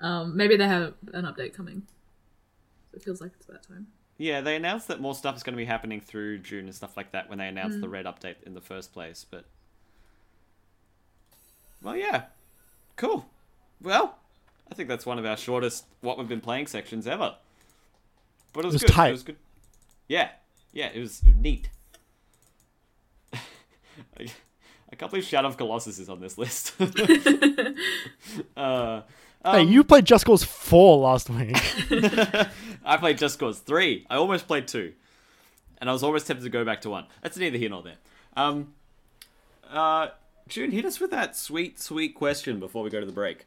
um, maybe they have an update coming. So it feels like it's about time. Yeah, they announced that more stuff is going to be happening through June and stuff like that when they announced mm. the red update in the first place. But well, yeah, cool. Well, I think that's one of our shortest what we've been playing sections ever. But it was, it was good. Tight. It was good. Yeah. Yeah, it was neat. I, I can't believe Shadow of Colossus is on this list. uh, um, hey, you played Just Cause four last week. I played Just Cause three. I almost played two. And I was almost tempted to go back to one. That's neither here nor there. Um, uh, June, hit us with that sweet, sweet question before we go to the break.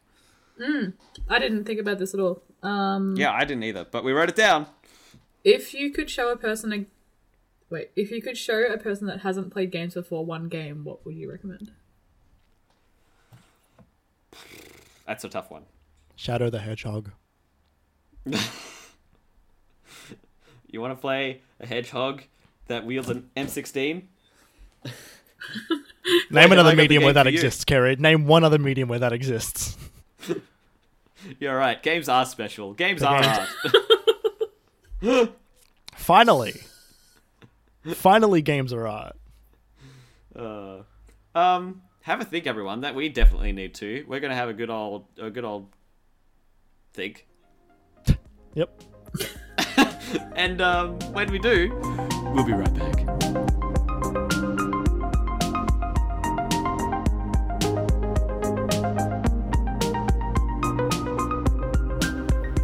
Mm, I didn't think about this at all. Um, yeah, I didn't either, but we wrote it down. If you could show a person a wait, if you could show a person that hasn't played games before one game, what would you recommend? That's a tough one. Shadow the Hedgehog. You want to play a hedgehog that wields an M sixteen? Name another medium where that exists, Kerry. Name one other medium where that exists. You're right. Games are special. Games the are games. Art. Finally. Finally, games are art. Uh, um, have a think, everyone. That we definitely need to. We're gonna have a good old, a good old think. Yep. And um, when we do, we'll be right back.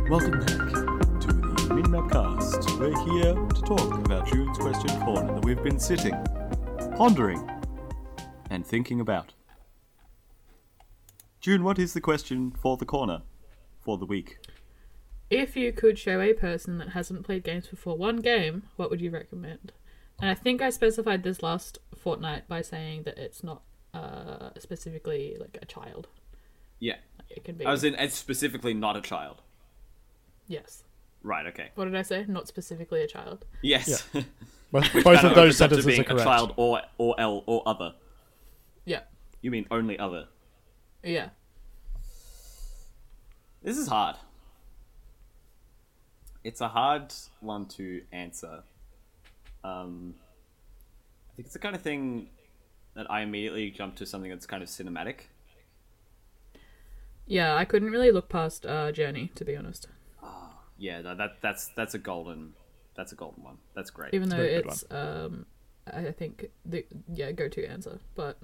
Welcome back to the Minimap Cast. We're here to talk about June's question corner that we've been sitting, pondering, and thinking about. June, what is the question for the corner for the week? If you could show a person that hasn't played games before one game, what would you recommend? And I think I specified this last fortnight by saying that it's not uh, specifically like a child. Yeah. It can be. I was in, it's specifically not a child. Yes. Right, okay. What did I say? Not specifically a child. Yes. Yeah. Both of those sentences being are correct. A child or or L or other. Yeah. You mean only other. Yeah. This is hard. It's a hard one to answer. Um, I think it's the kind of thing that I immediately jump to something that's kind of cinematic. Yeah, I couldn't really look past uh, Journey, to be honest. Yeah, that that's that's a golden, that's a golden one. That's great. Even though it's, it's um, I think the yeah go-to answer, but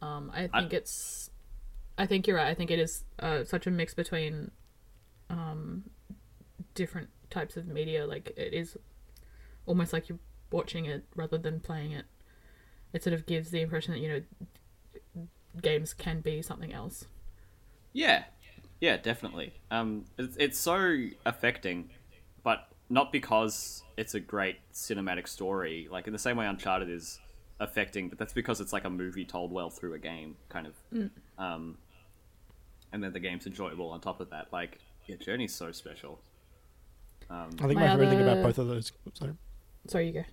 um, I think I, it's, I think you're right. I think it is uh, such a mix between, um, different types of media. Like it is, almost like you're watching it rather than playing it. It sort of gives the impression that, you know, games can be something else. Yeah. Yeah, definitely. Um, it's, it's so affecting, but not because it's a great cinematic story. Like, in the same way Uncharted is affecting, but that's because it's like a movie told well through a game, kind of. Mm. Um, and then the game's enjoyable on top of that. Like, yeah, Journey's so special. Um, I think my, my favorite other... thing about both of those... Sorry, sorry, you go.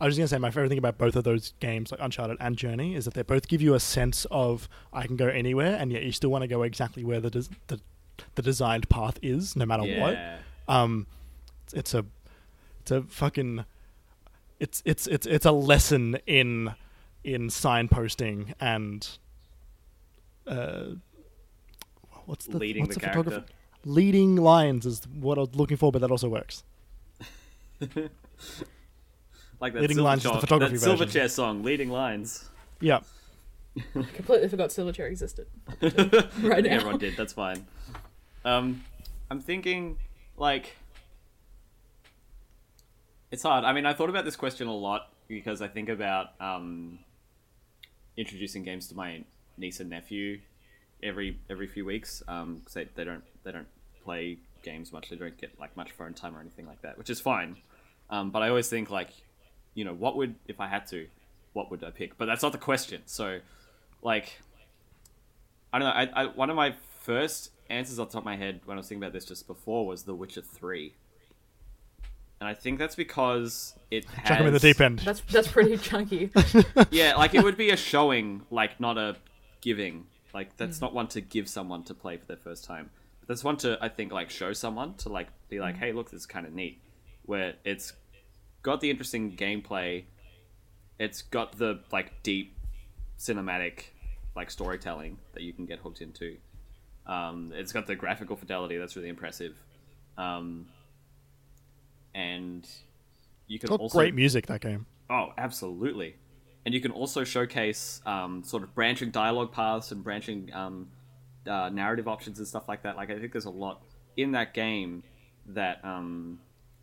I was just going to say, my favorite thing about both of those games, like Uncharted and Journey, is that they both give you a sense of, I can go anywhere, and yet you still want to go exactly where the... Des- the the designed path is, no matter yeah. what. Um, it's a, it's a fucking, it's it's it's it's a lesson in in signposting and uh, what's the leading what's the, the character? Leading lines is what I was looking for, but that also works. Like that leading lines is the photography version. That Silverchair song, Leading Lines. Yeah. I completely forgot Silverchair existed. Right now. Everyone did, that's fine. Um, I'm thinking, like... It's hard. I mean, I thought about this question a lot because I think about um, introducing games to my niece and nephew every every few weeks. Um, cause they, they don't they don't play games much. They don't get like much phone time or anything like that, which is fine. Um, but I always think like, you know, what would if I had to, what would I pick? But that's not the question. So, like, I don't know. I, I one of my first answers off the top of my head when I was thinking about this just before was The Witcher three. And I think that's because it has... Chuck him in the deep end. That's, that's pretty chunky. Yeah, like, it would be a showing, like, not a giving. Like, that's mm. not one to give someone to play for their first time. But that's one to, I think, like, show someone to, like, be like, mm. hey, look, this is kind of neat. Where it's got the interesting gameplay. It's got the, like, deep cinematic, like, storytelling that you can get hooked into. Um, it's got the graphical fidelity. That's really impressive. Um... And you can got also great music that game. Oh, absolutely! And you can also showcase um, sort of branching dialogue paths and branching um, uh, narrative options and stuff like that. Like I think there's a lot in that game that um,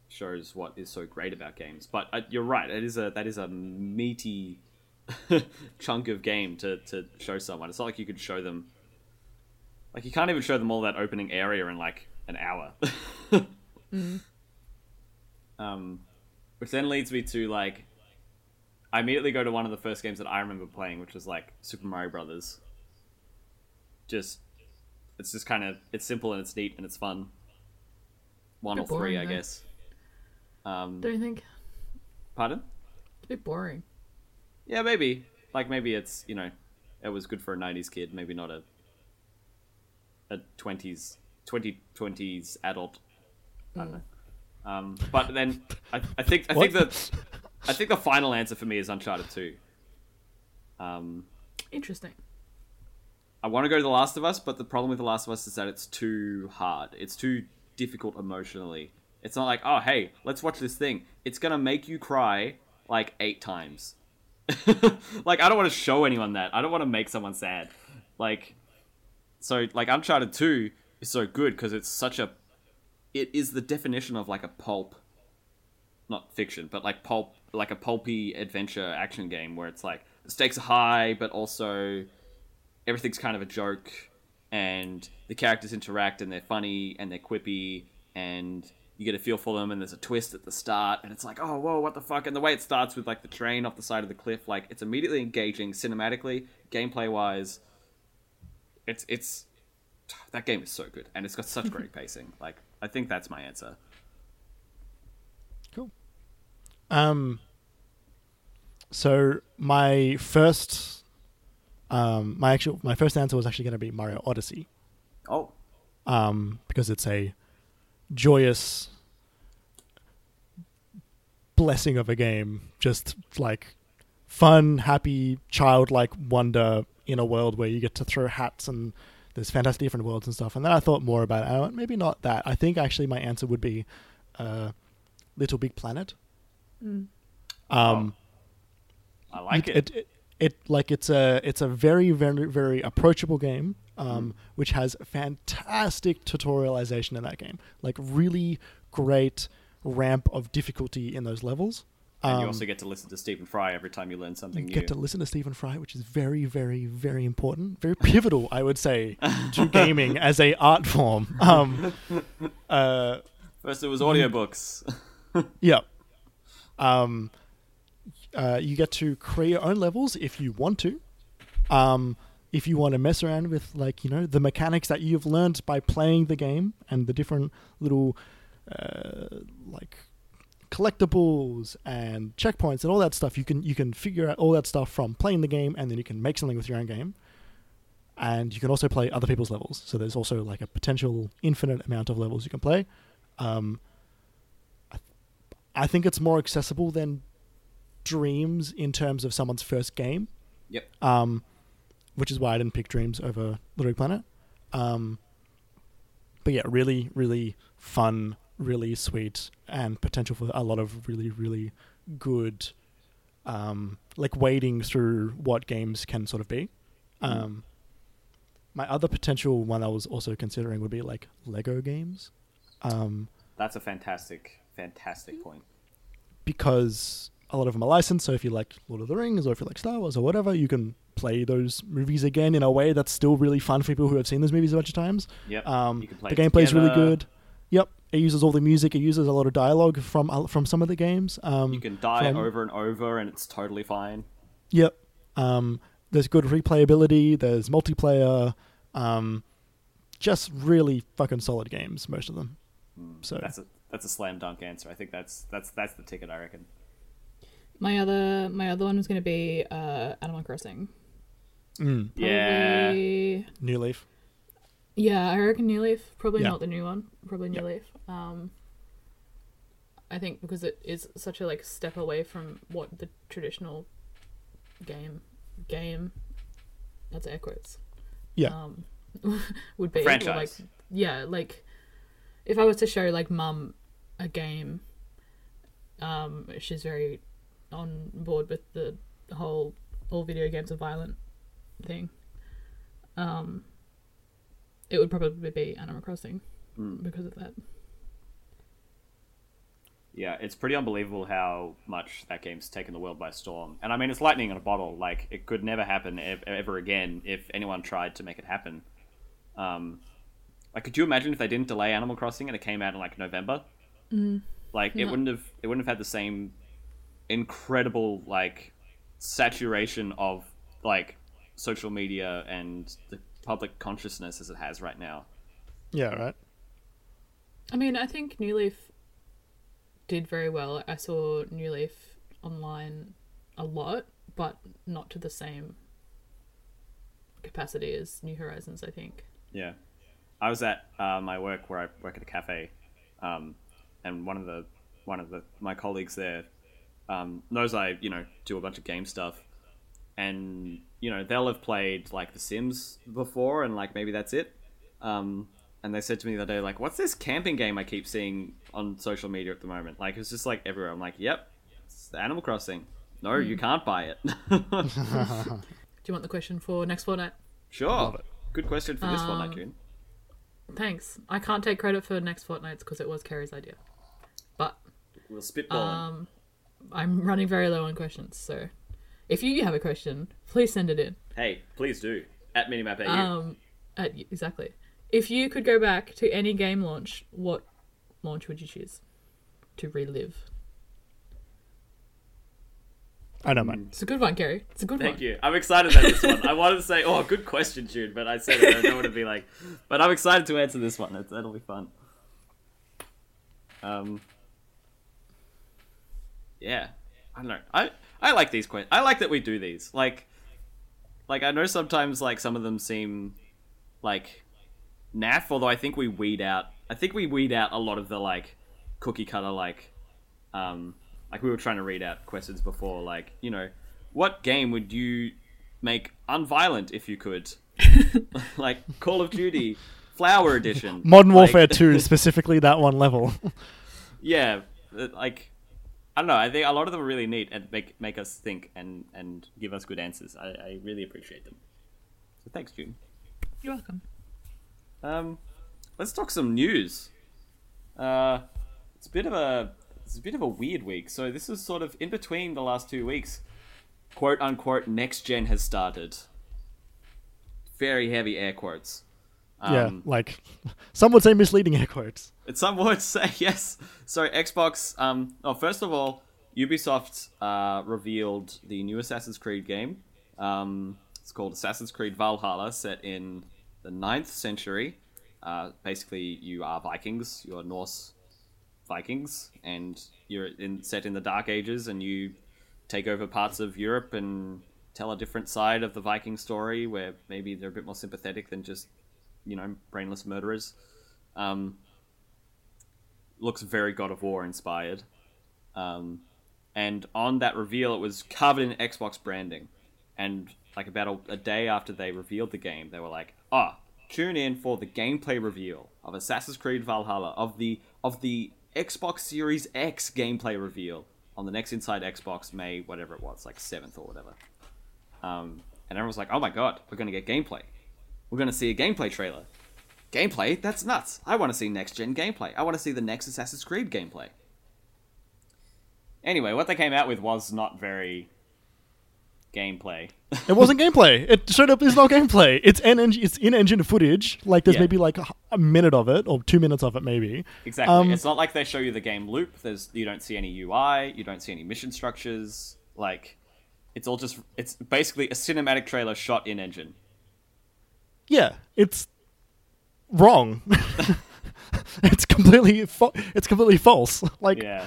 shows what is so great about games. But uh, you're right; it is a that is a meaty chunk of game to to show someone. It's not like you could show them. Like you can't even show them all that opening area in like an hour. mm-hmm. Um, which then leads me to like I immediately go to one of the first games that I remember playing, which was like Super Mario Brothers. Just it's just kind of it's simple and it's neat and it's fun. One or boring, three, I though. guess. Um, Don't you think? Pardon? It's a bit boring. Yeah, maybe. Like maybe it's you know, it was good for a nineties kid, maybe not a a twenties twenty twenties adult. Mm. I don't know. Um, but then I, I think I what? think that I think the final answer for me is Uncharted two. Um, Interesting. I want to go to The Last of Us, but the problem with The Last of Us is that it's too hard. It's too difficult emotionally. It's not like, oh hey, let's watch this thing. It's gonna make you cry like eight times. Like I don't want to show anyone that. I don't want to make someone sad. Like so, like Uncharted two is so good because it's such a It is the definition of like a pulp, not fiction, but like pulp, like a pulpy adventure action game where it's like the stakes are high, but also everything's kind of a joke, and the characters interact and they're funny and they're quippy, and you get a feel for them. And there's a twist at the start, and it's like, oh whoa, what the fuck! And the way it starts with like the train off the side of the cliff, like it's immediately engaging cinematically, gameplay wise. It's it's that game is so good, and it's got such great pacing, like. I think that's my answer. Cool. Um, so my first, um, my actual, my first answer was actually going to be Mario Odyssey. Oh. Um, because it's a joyous blessing of a game, just like fun, happy, childlike wonder in a world where you get to throw hats and. There's fantastic different worlds and stuff. And then I thought more about it. And I went, maybe not that. I think actually my answer would be uh, Little Big Planet. Mm. Um, oh. I like it. It, it, it like it's a it's a very very very approachable game, um, mm. which has fantastic tutorialization in that game. Like really great ramp of difficulty in those levels. And you also get to listen to Stephen Fry every time you learn something you new. You get to listen to Stephen Fry, which is very, very, very important. Very pivotal, I would say, to gaming as a art form. Um, uh, First it was audiobooks. Yeah. Um, uh, you get to create your own levels if you want to. Um, if you want to mess around with, like, you know, the mechanics that you've learned by playing the game and the different little, uh, like... collectibles and checkpoints and all that stuff, you can you can figure out all that stuff from playing the game, and then you can make something with your own game. And you can also play other people's levels, so there's also like a potential infinite amount of levels you can play. um I, th- I think it's more accessible than Dreams in terms of someone's first game. Yep. Um, which is why I didn't pick Dreams over Little Big Planet. Um, but yeah, really, really fun, really sweet, and potential for a lot of really, really good, um, like wading through what games can sort of be. Um, my other potential one I was also considering would be like Lego games. Um, That's a fantastic, fantastic point. Because a lot of them are licensed, so if you like Lord of the Rings or if you like Star Wars or whatever, you can play those movies again in a way that's still really fun for people who have seen those movies a bunch of times. Yep. Um, you can play the gameplay is really good. Yep. It uses all the music. It uses a lot of dialogue from from some of the games. Um, you can die from, over and over, and it's totally fine. Yep. Um, there's good replayability. There's multiplayer. Um, just really fucking solid games, most of them. Mm, so that's a that's a slam dunk answer. I think that's that's that's the ticket, I reckon. My other my other one was going to be uh, Animal Crossing. Mm. Yeah. New Leaf. Yeah, I reckon New Leaf. Probably yeah. not the new one. Probably New yeah. Leaf. Um, I think because it is such a like step away from what the traditional game game that's air quotes. Yeah. Um, would be franchise. Like yeah, like if I was to show like mum a game, um, she's very on board with the whole all video games are violent thing. Um, it would probably be Animal Crossing mm. because of that. Yeah, it's pretty unbelievable how much that game's taken the world by storm. And I mean, it's lightning in a bottle. Like, it could never happen ev- ever again if anyone tried to make it happen. Um, like, could you imagine if they didn't delay Animal Crossing and it came out in like November? Mm. Like, no. it wouldn't have. It wouldn't have had the same incredible like saturation of like social media and the public consciousness as it has right now. Yeah, right. I mean, I think New Leaf did very well. I saw New Leaf online a lot, but not to the same capacity as New Horizons, I think. Yeah. I was at uh, my work where I work at a cafe, um, and one of the one of the my colleagues there um, knows I, you know, do a bunch of game stuff. And, you know, they'll have played, like, The Sims before, and, like, maybe that's it. Um, and they said to me the other day, like, what's this camping game I keep seeing on social media at the moment? Like, it's just, like, everywhere. I'm like, yep, it's Animal Crossing. No, mm. you can't buy it. Do you want the question for next fortnight? Sure. Good question for this um, fortnight, June. Thanks. I can't take credit for next fortnight's because it was Kerry's idea. But we'll spitball. Um, I'm running very low on questions, so... If you have a question, please send it in. Hey, please do. At Minimap dot A U. Um, at, exactly. If you could go back to any game launch, what launch would you choose to relive? I don't mind. It's a good one, Gary. It's a good Thank one. Thank you. I'm excited about this one. I wanted to say, oh, good question, Jude, but I said it. I don't want to be like... But I'm excited to answer this one. It's, that'll be fun. Um. Yeah. I don't know. I... I like these questions. I like that we do these. Like, like I know sometimes like some of them seem like naff. Although I think we weed out. I think we weed out a lot of the like cookie cutter like, um, like we were trying to read out questions before. Like, you know, what game would you make unviolent if you could? Like Call of Duty Flower Edition, Modern Warfare like, Two, specifically that one level. Yeah, like. I don't know. I think a lot of them are really neat and make make us think and, and give us good answers. I, I really appreciate them. So thanks, June. You're welcome. Um, let's talk some news. Uh, it's a bit of a it's a bit of a weird week. So this is sort of in between the last two weeks. Quote unquote, next gen has started. Very heavy air quotes. Um, yeah, like some would say misleading air quotes. Some would say yes. So Xbox. Um, oh, first of all, Ubisoft uh, revealed the new Assassin's Creed game. Um, it's called Assassin's Creed Valhalla, set in the ninth century. Uh, basically, you are Vikings. You are Norse Vikings, and you're in, set in the Dark Ages, and you take over parts of Europe and tell a different side of the Viking story, where maybe they're a bit more sympathetic than just, you know, brainless murderers. Um, looks very God of War inspired. Um, and on that reveal, it was covered in Xbox branding. And like about a, a day after they revealed the game, they were like, "Ah, oh, tune in for the gameplay reveal of Assassin's Creed Valhalla, of the of the Xbox Series X gameplay reveal on the next Inside Xbox, May whatever it was, like seventh or whatever." Um, and everyone was like, "Oh my god, we're gonna get gameplay. We're gonna see a gameplay trailer. Gameplay? That's nuts. I want to see next-gen gameplay. I want to see the next Assassin's Creed gameplay." Anyway, what they came out with was not very gameplay. It wasn't gameplay. It straight up is not gameplay. It's in it's in-engine footage. Like, there's yeah. maybe like a minute of it, or two minutes of it, maybe. Exactly. Um, it's not like they show you the game loop. There's you don't see any U I. You don't see any mission structures. Like, it's all just... It's basically a cinematic trailer shot in-engine. Yeah. It's... wrong. It's completely fa- it's completely false. Like, yeah.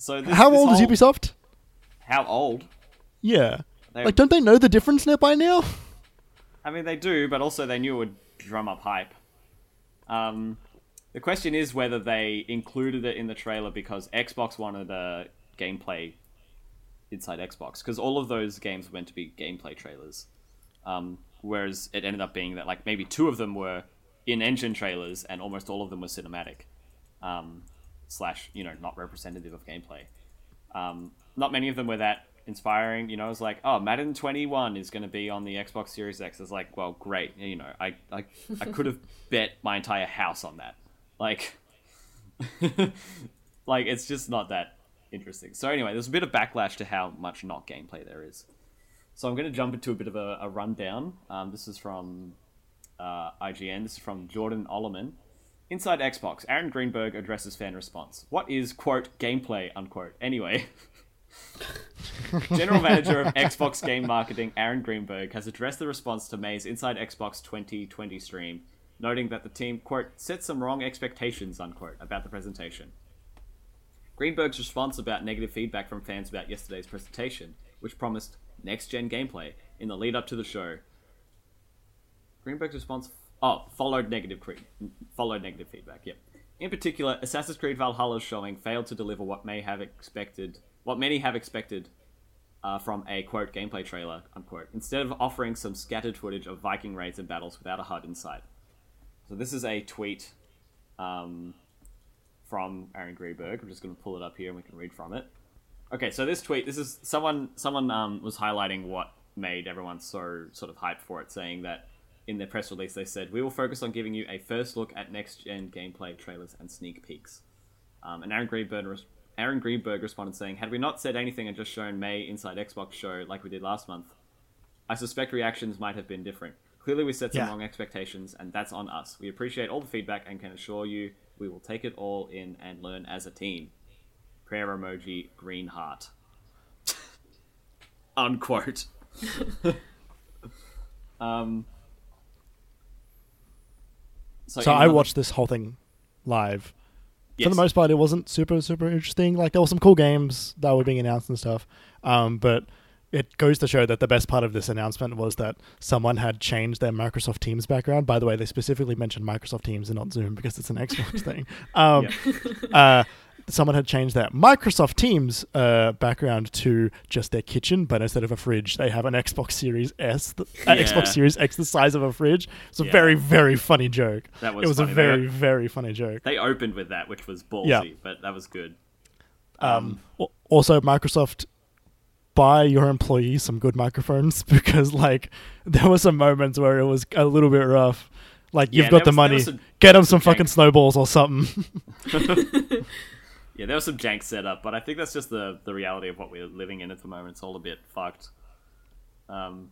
So this, how this old whole... is Ubisoft? How old? Yeah. They... Like, don't they know the difference there by now? I mean, they do, but also they knew it would drum up hype. Um, the question is whether they included it in the trailer because Xbox wanted a gameplay Inside Xbox, because all of those games were meant to be gameplay trailers. Um... Whereas it ended up being that like maybe two of them were in-engine trailers and almost all of them were cinematic, um, slash, you know, not representative of gameplay. Um, not many of them were that inspiring. You know, it was like, oh, Madden twenty-one is going to be on the Xbox Series X. It's like, well, great. You know, I I, I could have bet my entire house on that. Like, like it's just not that interesting. So anyway, there's a bit of backlash to how much not gameplay there is. So I'm going to jump into a bit of a, a rundown. Um, this is from uh, I G N. This is from Jordan Ollerman. Inside Xbox, Aaron Greenberg addresses fan response. What is, quote, gameplay, unquote? Anyway, General Manager of Xbox Game Marketing, Aaron Greenberg, has addressed the response to May's Inside Xbox twenty twenty stream, noting that the team, quote, set some wrong expectations, unquote, about the presentation. Greenberg's response about negative feedback from fans about yesterday's presentation, which promised next-gen gameplay in the lead-up to the show. Greenberg's response... Oh, followed negative, cre- followed negative feedback, yep. In particular, Assassin's Creed Valhalla's showing failed to deliver what may have expected... What many have expected uh, from a, quote, gameplay trailer, unquote. Instead of offering some scattered footage of Viking raids and battles without a H U D in sight. So this is a tweet um, from Aaron Greenberg. I'm just going to pull it up here and we can read from it. Okay, so this tweet, this is someone someone um, was highlighting what made everyone so sort of hyped for it, saying that in their press release they said, "We will focus on giving you a first look at next-gen gameplay trailers and sneak peeks." Um, and Aaron Greenberg, Aaron Greenberg responded saying, "Had we not said anything and just shown May Inside Xbox show like we did last month, I suspect reactions might have been different. Clearly we set some yeah. wrong expectations, and that's on us. We appreciate all the feedback and can assure you we will take it all in and learn as a team. Prayer emoji, green heart." Unquote. um, so so I the... watched this whole thing live. Yes. For the most part, it wasn't super, super interesting. Like, there were some cool games that were being announced and stuff. Um, but it goes to show that the best part of this announcement was that someone had changed their Microsoft Teams background. By the way, they specifically mentioned Microsoft Teams and not Zoom because it's an Xbox thing. Um, yeah. uh, Someone had changed their Microsoft Teams uh, background to just their kitchen, but instead of a fridge, they have an Xbox Series S, the, yeah. uh, Xbox Series X the size of a fridge. It's a yeah. very, very funny joke. That was it was funny. a very, they, very funny joke. They opened with that, which was ballsy, yeah. but that was good. Um, um, also, Microsoft, buy your employees some good microphones because, like, there were some moments where it was a little bit rough. Like, you've yeah, got the was, money, some, get them some, some fucking snowballs or something. Yeah, there was some jank setup, but I think that's just the, the reality of what we're living in at the moment. It's all a bit fucked. Um,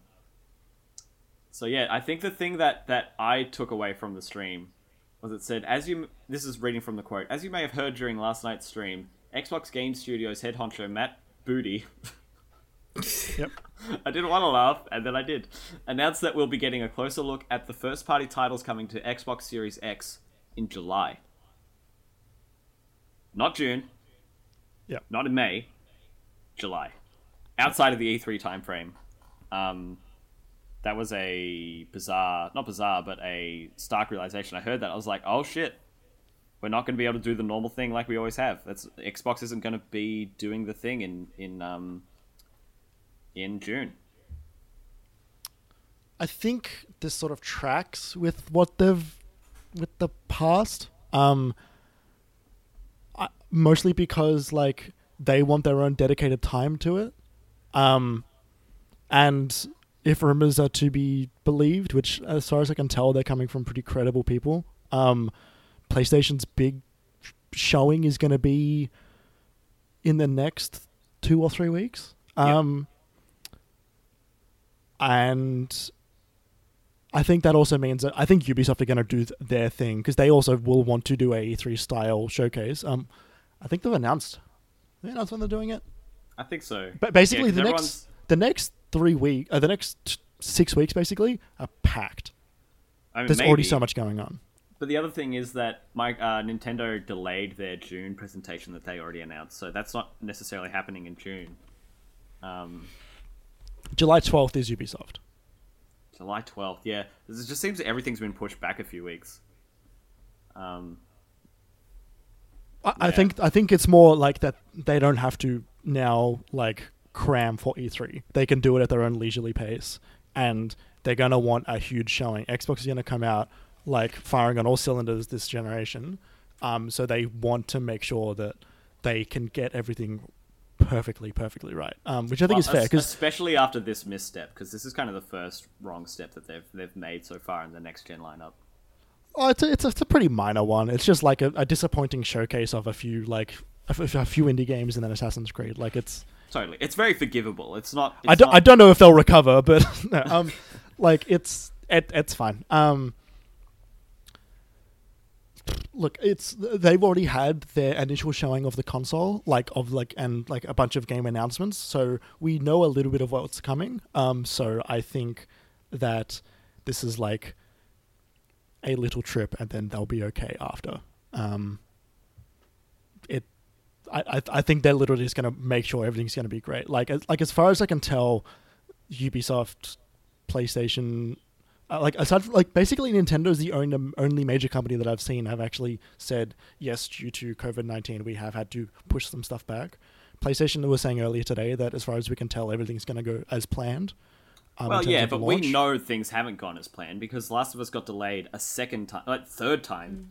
so yeah, I think the thing that, that I took away from the stream was it said, as you this is reading from the quote, "As you may have heard during last night's stream, Xbox Game Studios head honcho Matt Booty." Yep. I didn't want to laugh, and then I did. "Announced that we'll be getting a closer look at the first party titles coming to Xbox Series X in July." Not June. Yeah. Not in May. July. Outside of the E three timeframe. Um, that was a bizarre... Not bizarre, but a stark realization. I heard that. I was like, oh shit. We're not going to be able to do the normal thing like we always have. That's Xbox isn't going to be doing the thing in in um in June. I think this sort of tracks with what they've with the past. Um, I, mostly because like they want their own dedicated time to it. Um, and if rumors are to be believed, which as far as I can tell, they're coming from pretty credible people. Um, PlayStation's big showing is going to be in the next two or three weeks. Um, yep. And I think that also means that I think Ubisoft are going to do th- their thing because they also will want to do a E three style showcase. Um, I think they've announced. They announced when they're doing it. I think so. But basically, yeah, the everyone's... next the next three week, uh, the next t- six weeks basically are packed. I mean, There's maybe. already so much going on. But the other thing is that my, uh, Nintendo delayed their June presentation that they already announced, so that's not necessarily happening in June. Um, July twelfth is Ubisoft. July twelfth, yeah. It just seems that everything's been pushed back a few weeks. Um, I, yeah. I think I think it's more like that they don't have to now like cram for E three. They can do it at their own leisurely pace, and they're going to want a huge showing. Xbox is going to come out like firing on all cylinders this generation, um, so they want to make sure that they can get everything perfectly, perfectly right, um, which I think well, is fair. Cause especially after this misstep, because this is kind of the first wrong step that they've they've made so far in the next gen lineup. Oh, it's a, it's a, it's a pretty minor one. It's just like a, a disappointing showcase of a few like a, a few indie games and then Assassin's Creed. Like it's totally, it's very forgivable. It's not. It's I don't not... I don't know if they'll recover, but no, um, like it's it, it's fine. Um. Look, it's they've already had their initial showing of the console, like of like and like a bunch of game announcements. So we know a little bit of what's coming. Um, so I think that this is like a little trip, and then they'll be okay after. Um, it, I, I, I think they're literally just gonna make sure everything's gonna be great. Like, as, like as far as I can tell, Ubisoft, PlayStation. Uh, like aside from, like basically Nintendo's the only um, only major company that I've seen have actually said yes, due to COVID nineteen we have had to push some stuff back. PlayStation was saying earlier today that as far as we can tell everything's going to go as planned. Um, well, yeah, but we know things haven't gone as planned because Last of Us got delayed a second time, like third time.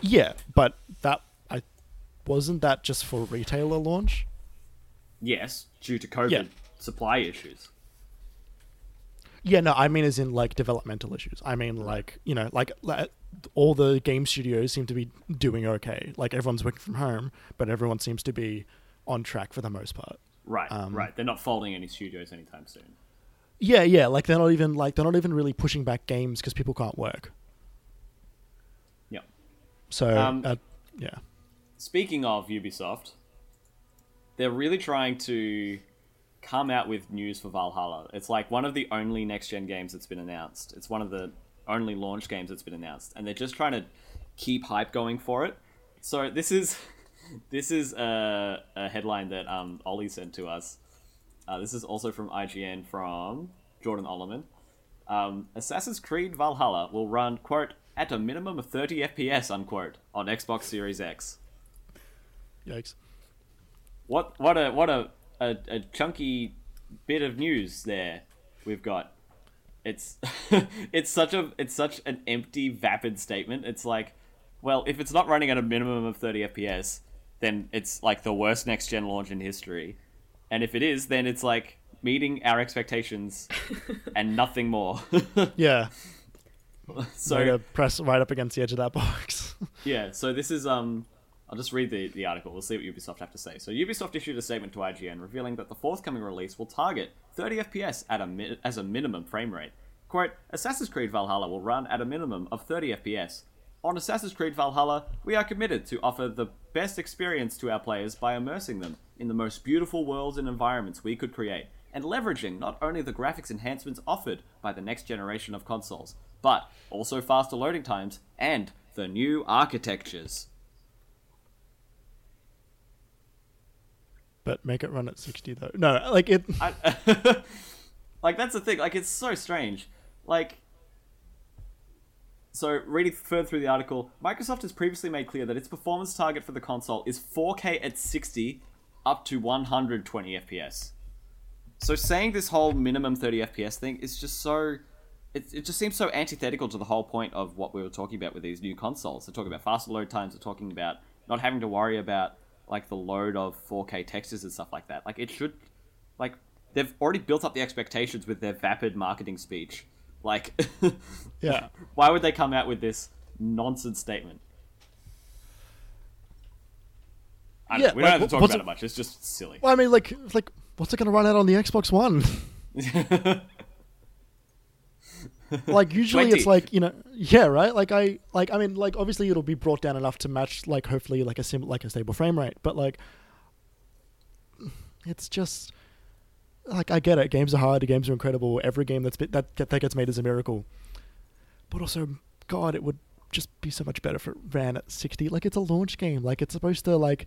Yeah, but that I wasn't that just for retailer launch? Yes, due to COVID yeah. supply issues. Yeah, no, I mean as in, like, developmental issues. I mean, like, you know, like, like, all the game studios seem to be doing okay. Like, everyone's working from home, but everyone seems to be on track for the most part. Right, um, right. They're not folding any studios anytime soon. Yeah, yeah. Like, they're not even, like, they're not even really pushing back games because people can't work. Yeah. So, um, uh, yeah. Speaking of Ubisoft, they're really trying to come out with news for Valhalla. It's like one of the only next-gen games that's been announced. It's one of the only launch games that's been announced. And they're just trying to keep hype going for it. So this is this is a, a headline that um, Ollie sent to us. Uh, this is also from I G N from Jordan Ollerman. Um, Assassin's Creed Valhalla will run, quote, at a minimum of thirty F P S, unquote, on Xbox Series X. Yikes. What, what a... What a A, a chunky bit of news there we've got. It's it's such a it's such an empty, vapid statement. It's like, well, if it's not running at a minimum of thirty F P S, then it's like the worst next gen launch in history. And if it is, then it's like meeting our expectations and nothing more. Yeah. So I'm gonna press right up against the edge of that box. Yeah. So this is um. I'll just read the, the article. We'll see what Ubisoft have to say. So Ubisoft issued a statement to I G N revealing that the forthcoming release will target thirty F P S at a mi- as a minimum frame rate. Quote, Assassin's Creed Valhalla will run at a minimum of thirty F P S. On Assassin's Creed Valhalla, we are committed to offer the best experience to our players by immersing them in the most beautiful worlds and environments we could create, and leveraging not only the graphics enhancements offered by the next generation of consoles, but also faster loading times and the new architectures. But make it run at sixty though. No, like it. I, like that's the thing. Like it's so strange. Like So, reading further through the article, Microsoft has previously made clear that its performance target for the console is four K at sixty up to one hundred twenty F P S. So saying this whole minimum thirty F P S thing is just so... It, it just seems so antithetical to the whole point of what we were talking about with these new consoles. They're talking about faster load times, they're talking about not having to worry about, like, the load of four K textures and stuff like that. Like, it should... Like, they've already built up the expectations with their vapid marketing speech. Like, yeah. Why would they come out with this nonsense statement? I don't, yeah, we like, don't have to talk about it, it much. It's just silly. Well, I mean, like, like what's it going to run out on the Xbox One? Like, usually twenty. It's like, you know, yeah, right? Like, I, like, I mean, like, obviously it'll be brought down enough to match, like, hopefully, like a sim, like a stable frame rate. But, like, it's just... Like, I get it. Games are hard. Games are incredible. Every game that's been, that that gets made is a miracle. But also, God, it would just be so much better if it ran at sixty. Like, it's a launch game. Like, it's supposed to, like...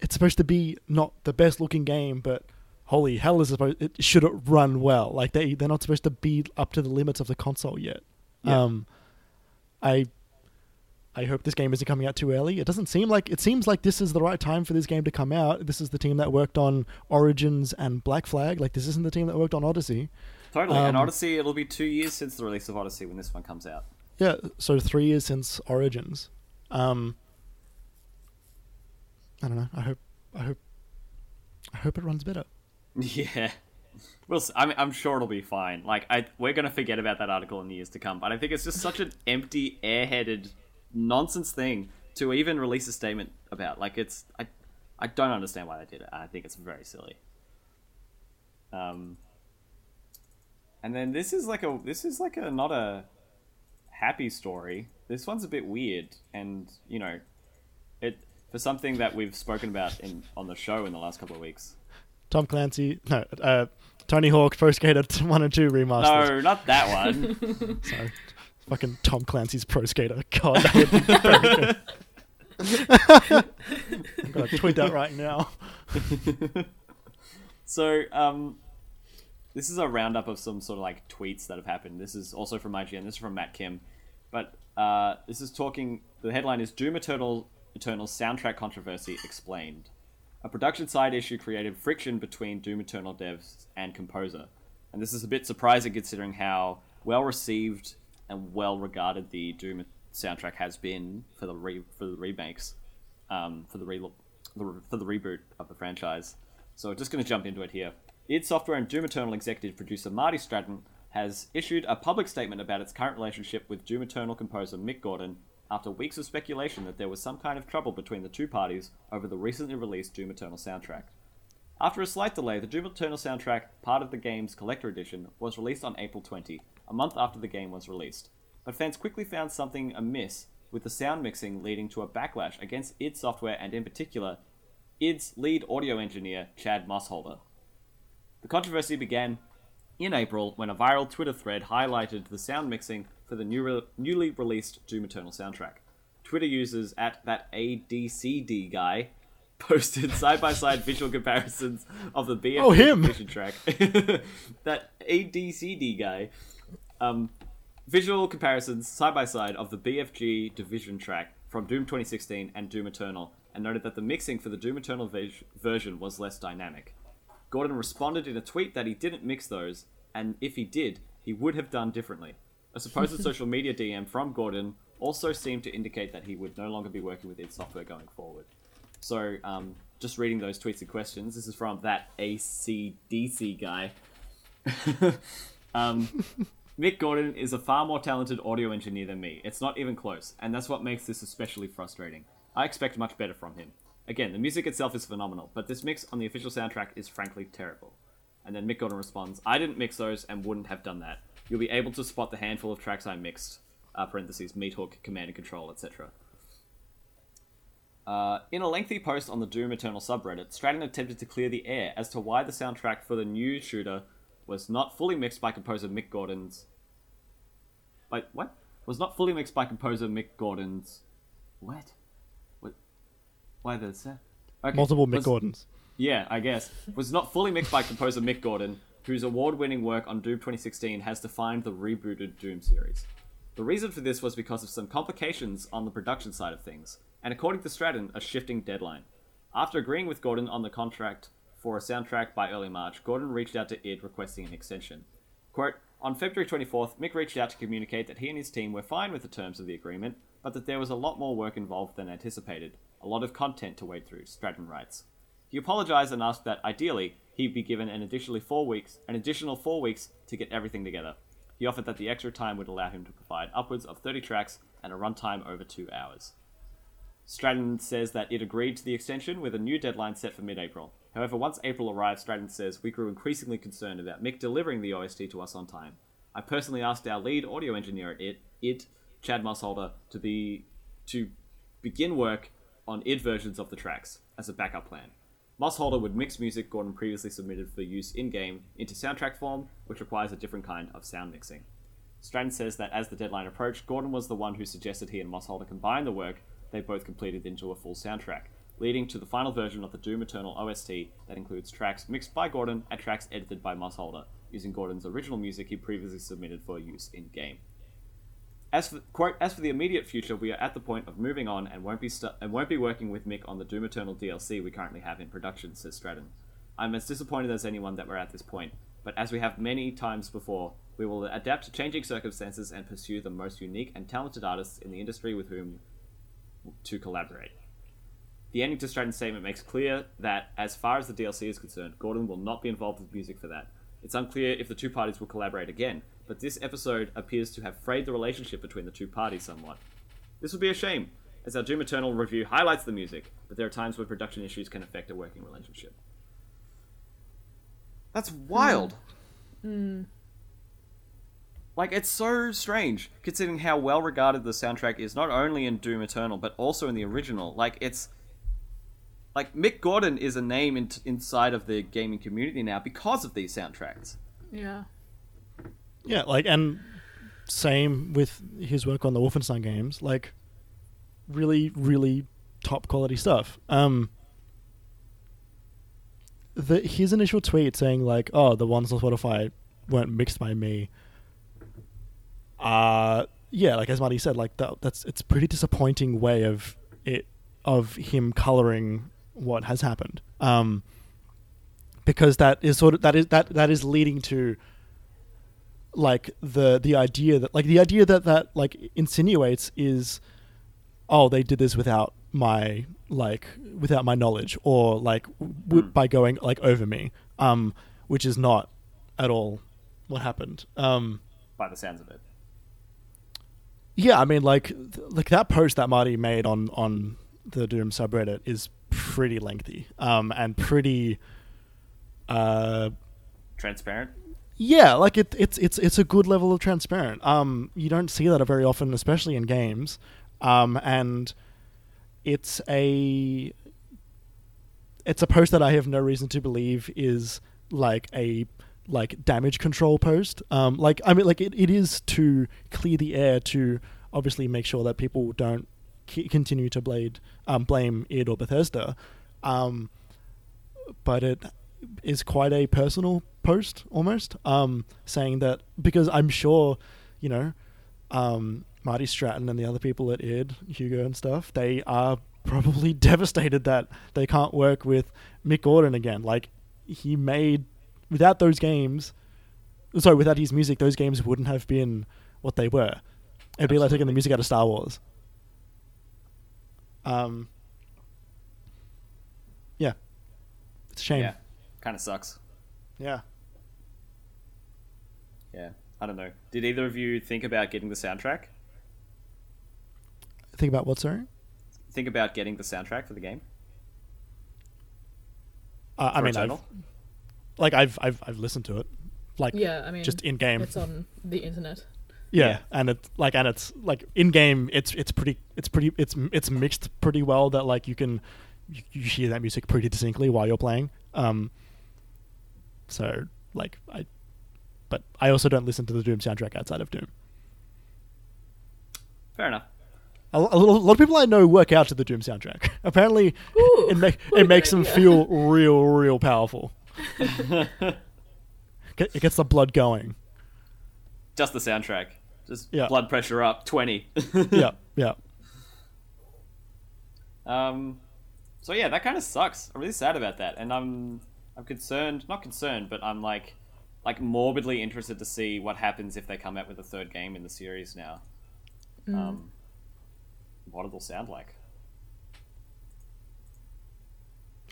It's supposed to be not the best-looking game, but holy hell, is supposed, it should it run well. Like, they, they're not supposed to be up to the limits of the console yet. Yeah. Um, I... I hope this game isn't coming out too early. It doesn't seem like... It seems like this is the right time for this game to come out. This is the team that worked on Origins and Black Flag. Like, this isn't the team that worked on Odyssey. Totally. Um, and Odyssey, it'll be two years since the release of Odyssey when this one comes out. Yeah, so three years since Origins. Um, I don't know. I hope... I hope... I hope it runs better. Yeah. Well, I'm, I'm sure it'll be fine. Like, I we're going to forget about that article in the years to come. But I think it's just such an empty, airheaded... nonsense thing to even release a statement about. Like, it's I I don't understand why they did it. I think it's very silly. Um and then this is like a this is like a not a happy story. This one's a bit weird, and you know, it for something that we've spoken about in on the show in the last couple of weeks. Tom Clancy no uh Tony Hawk Pro Skater one and two remasters. No, not that one. Sorry. Fucking Tom Clancy's Pro Skater. God, that would be very good. I'm going to tweet that right now. So, um, this is a roundup of some sort of like tweets that have happened. This is also from I G N. This is from Matt Kim. But uh, this is talking... The headline is Doom Eternal Eternal soundtrack controversy explained. A production side issue created friction between Doom Eternal devs and composer. And this is a bit surprising considering how well-received... and well regarded the Doom soundtrack has been for the re- for the remakes, um, for the re- for the reboot of the franchise. So we're just going to jump into it here. id Software and Doom Eternal executive producer Marty Stratton has issued a public statement about its current relationship with Doom Eternal composer Mick Gordon after weeks of speculation that there was some kind of trouble between the two parties over the recently released Doom Eternal soundtrack. After a slight delay, the Doom Eternal soundtrack, part of the game's collector edition, was released on April twentieth, a month after the game was released. But fans quickly found something amiss with the sound mixing, leading to a backlash against id Software and in particular, id's lead audio engineer, Chad Mossholder. The controversy began in April when a viral Twitter thread highlighted the sound mixing for the new re- newly released Doom Eternal soundtrack. Twitter users at that A D C D guy posted side-by-side visual comparisons of the B F G oh, him. track. That A D C D guy... Um, visual comparisons side-by-side of the B F G Division track from Doom twenty sixteen and Doom Eternal, and noted that the mixing for the Doom Eternal ve- version was less dynamic. Gordon responded in a tweet that he didn't mix those, and if he did, he would have done differently. A supposed social media D M from Gordon also seemed to indicate that he would no longer be working with id Software going forward. So, um, just reading those tweets and questions, this is from that A C D C guy. um... Mick Gordon is a far more talented audio engineer than me. It's not even close, and that's what makes this especially frustrating. I expect much better from him. Again, the music itself is phenomenal, but this mix on the official soundtrack is frankly terrible. And then Mick Gordon responds, I didn't mix those and wouldn't have done that. You'll be able to spot the handful of tracks I mixed, uh, parentheses, Meat Hook, Command and Control, et cetera. Uh, in a lengthy post on the Doom Eternal subreddit, Stratton attempted to clear the air as to why the soundtrack for the new shooter was not fully mixed by composer Mick Gordon's... By... What? Was not fully mixed by composer Mick Gordon's... What? What? Why the... Okay. Multiple Mick was, Gordons. Yeah, I guess. Was not fully mixed by composer Mick Gordon, whose award-winning work on Doom twenty sixteen has defined the rebooted Doom series. The reason for this was because of some complications on the production side of things, and according to Stratton, a shifting deadline. After agreeing with Gordon on the contract for a soundtrack by early March, Gordon reached out to I D requesting an extension. Quote, on February twenty-fourth, Mick reached out to communicate that he and his team were fine with the terms of the agreement, but that there was a lot more work involved than anticipated, a lot of content to wade through, Stratton writes. He apologised and asked that, ideally, he'd be given an additional four weeks, an additional four weeks to get everything together. He offered that the extra time would allow him to provide upwards of thirty tracks and a runtime over two hours. Stratton says that I D agreed to the extension with a new deadline set for mid-April. However, once April arrived, Stratton says, we grew increasingly concerned about Mick delivering the O S T to us on time. I personally asked our lead audio engineer at I D, Chad Mossholder, to be to begin work on I D versions of the tracks as a backup plan. Mossholder would mix music Gordon previously submitted for use in-game into soundtrack form, which requires a different kind of sound mixing. Stratton says that as the deadline approached, Gordon was the one who suggested he and Mossholder combine the work they both completed into a full soundtrack, leading to the final version of the Doom Eternal O S T that includes tracks mixed by Gordon and tracks edited by Mossholder, using Gordon's original music he previously submitted for use in-game. As for, quote, as for the immediate future, we are at the point of moving on and won't be stu- and won't be working with Mick on the Doom Eternal D L C we currently have in production, says Stratton. I'm as disappointed as anyone that we're at this point, but as we have many times before, we will adapt to changing circumstances and pursue the most unique and talented artists in the industry with whom to collaborate. The ending to Stratton's statement makes clear that, as far as the D L C is concerned, Gordon will not be involved with music for that. It's unclear if the two parties will collaborate again, but this episode appears to have frayed the relationship between the two parties somewhat. This would be a shame, as our Doom Eternal review highlights the music, but there are times where production issues can affect a working relationship. That's wild. Mm. Like, it's so strange, considering how well regarded the soundtrack is not only in Doom Eternal, but also in the original. Like, it's... Like, Mick Gordon is a name in t- inside of the gaming community now because of these soundtracks. Yeah. Yeah, like, and same with his work on the Wolfenstein games. Like, really, really top quality stuff. Um, the his initial tweet saying, like, oh, the ones on Spotify weren't mixed by me. Uh, yeah, like, as Marty said, like, that, that's it's a pretty disappointing way of it, of him coloring what has happened. Um, because that is sort of, that is, that, that is leading to, like, the the idea that like the idea that that like insinuates is, oh, they did this without my like without my knowledge, or like w- by going like over me, um which is not at all what happened, um by the sounds of it. Yeah, I mean, like like that post that Marty made on on the Doom subreddit is pretty lengthy, um and pretty uh transparent. Yeah, like it, it's it's it's a good level of transparent. Um, you don't see that very often, especially in games. Um, and it's a it's a post that I have no reason to believe is like a like damage control post. Um, like I mean, like it, it is to clear the air, to obviously make sure that people don't c- continue to blade um, blame I D or Bethesda. Um, but it is quite a personal post almost, um, saying that, because I'm sure, you know, um, Marty Stratton and the other people at I D, Hugo and stuff, they are probably devastated that they can't work with Mick Gordon again. Like, he made, without those games, sorry, without his music, those games wouldn't have been what they were. It'd Absolutely. Be like taking the music out of Star Wars. Um, yeah. It's a shame. Yeah. Kind of sucks. Yeah. Yeah. I don't know. Did either of you think about getting the soundtrack? Think about what, sorry? Think about getting the soundtrack for the game? Uh, I mean, I've, like I've I've I've listened to it, like yeah, I mean, just in game. It's on the internet. Yeah, yeah, and it's like and it's like in game. It's it's pretty it's pretty it's it's mixed pretty well that like you can you, you hear that music pretty distinctly while you're playing. Um. So, like, I... But I also don't listen to the Doom soundtrack outside of Doom. Fair enough. A, a, little, a lot of people I know work out to the Doom soundtrack. Apparently, Ooh, it, ma- it makes them feel real, real powerful. It gets the blood going. Just the soundtrack. Just yeah. blood pressure up, twenty. yeah, yeah. Um, so yeah, that kind of sucks. I'm really sad about that, and I'm I'm concerned, not concerned, but I'm like like morbidly interested to see what happens if they come out with a third game in the series now. Mm. Um, what it'll sound like.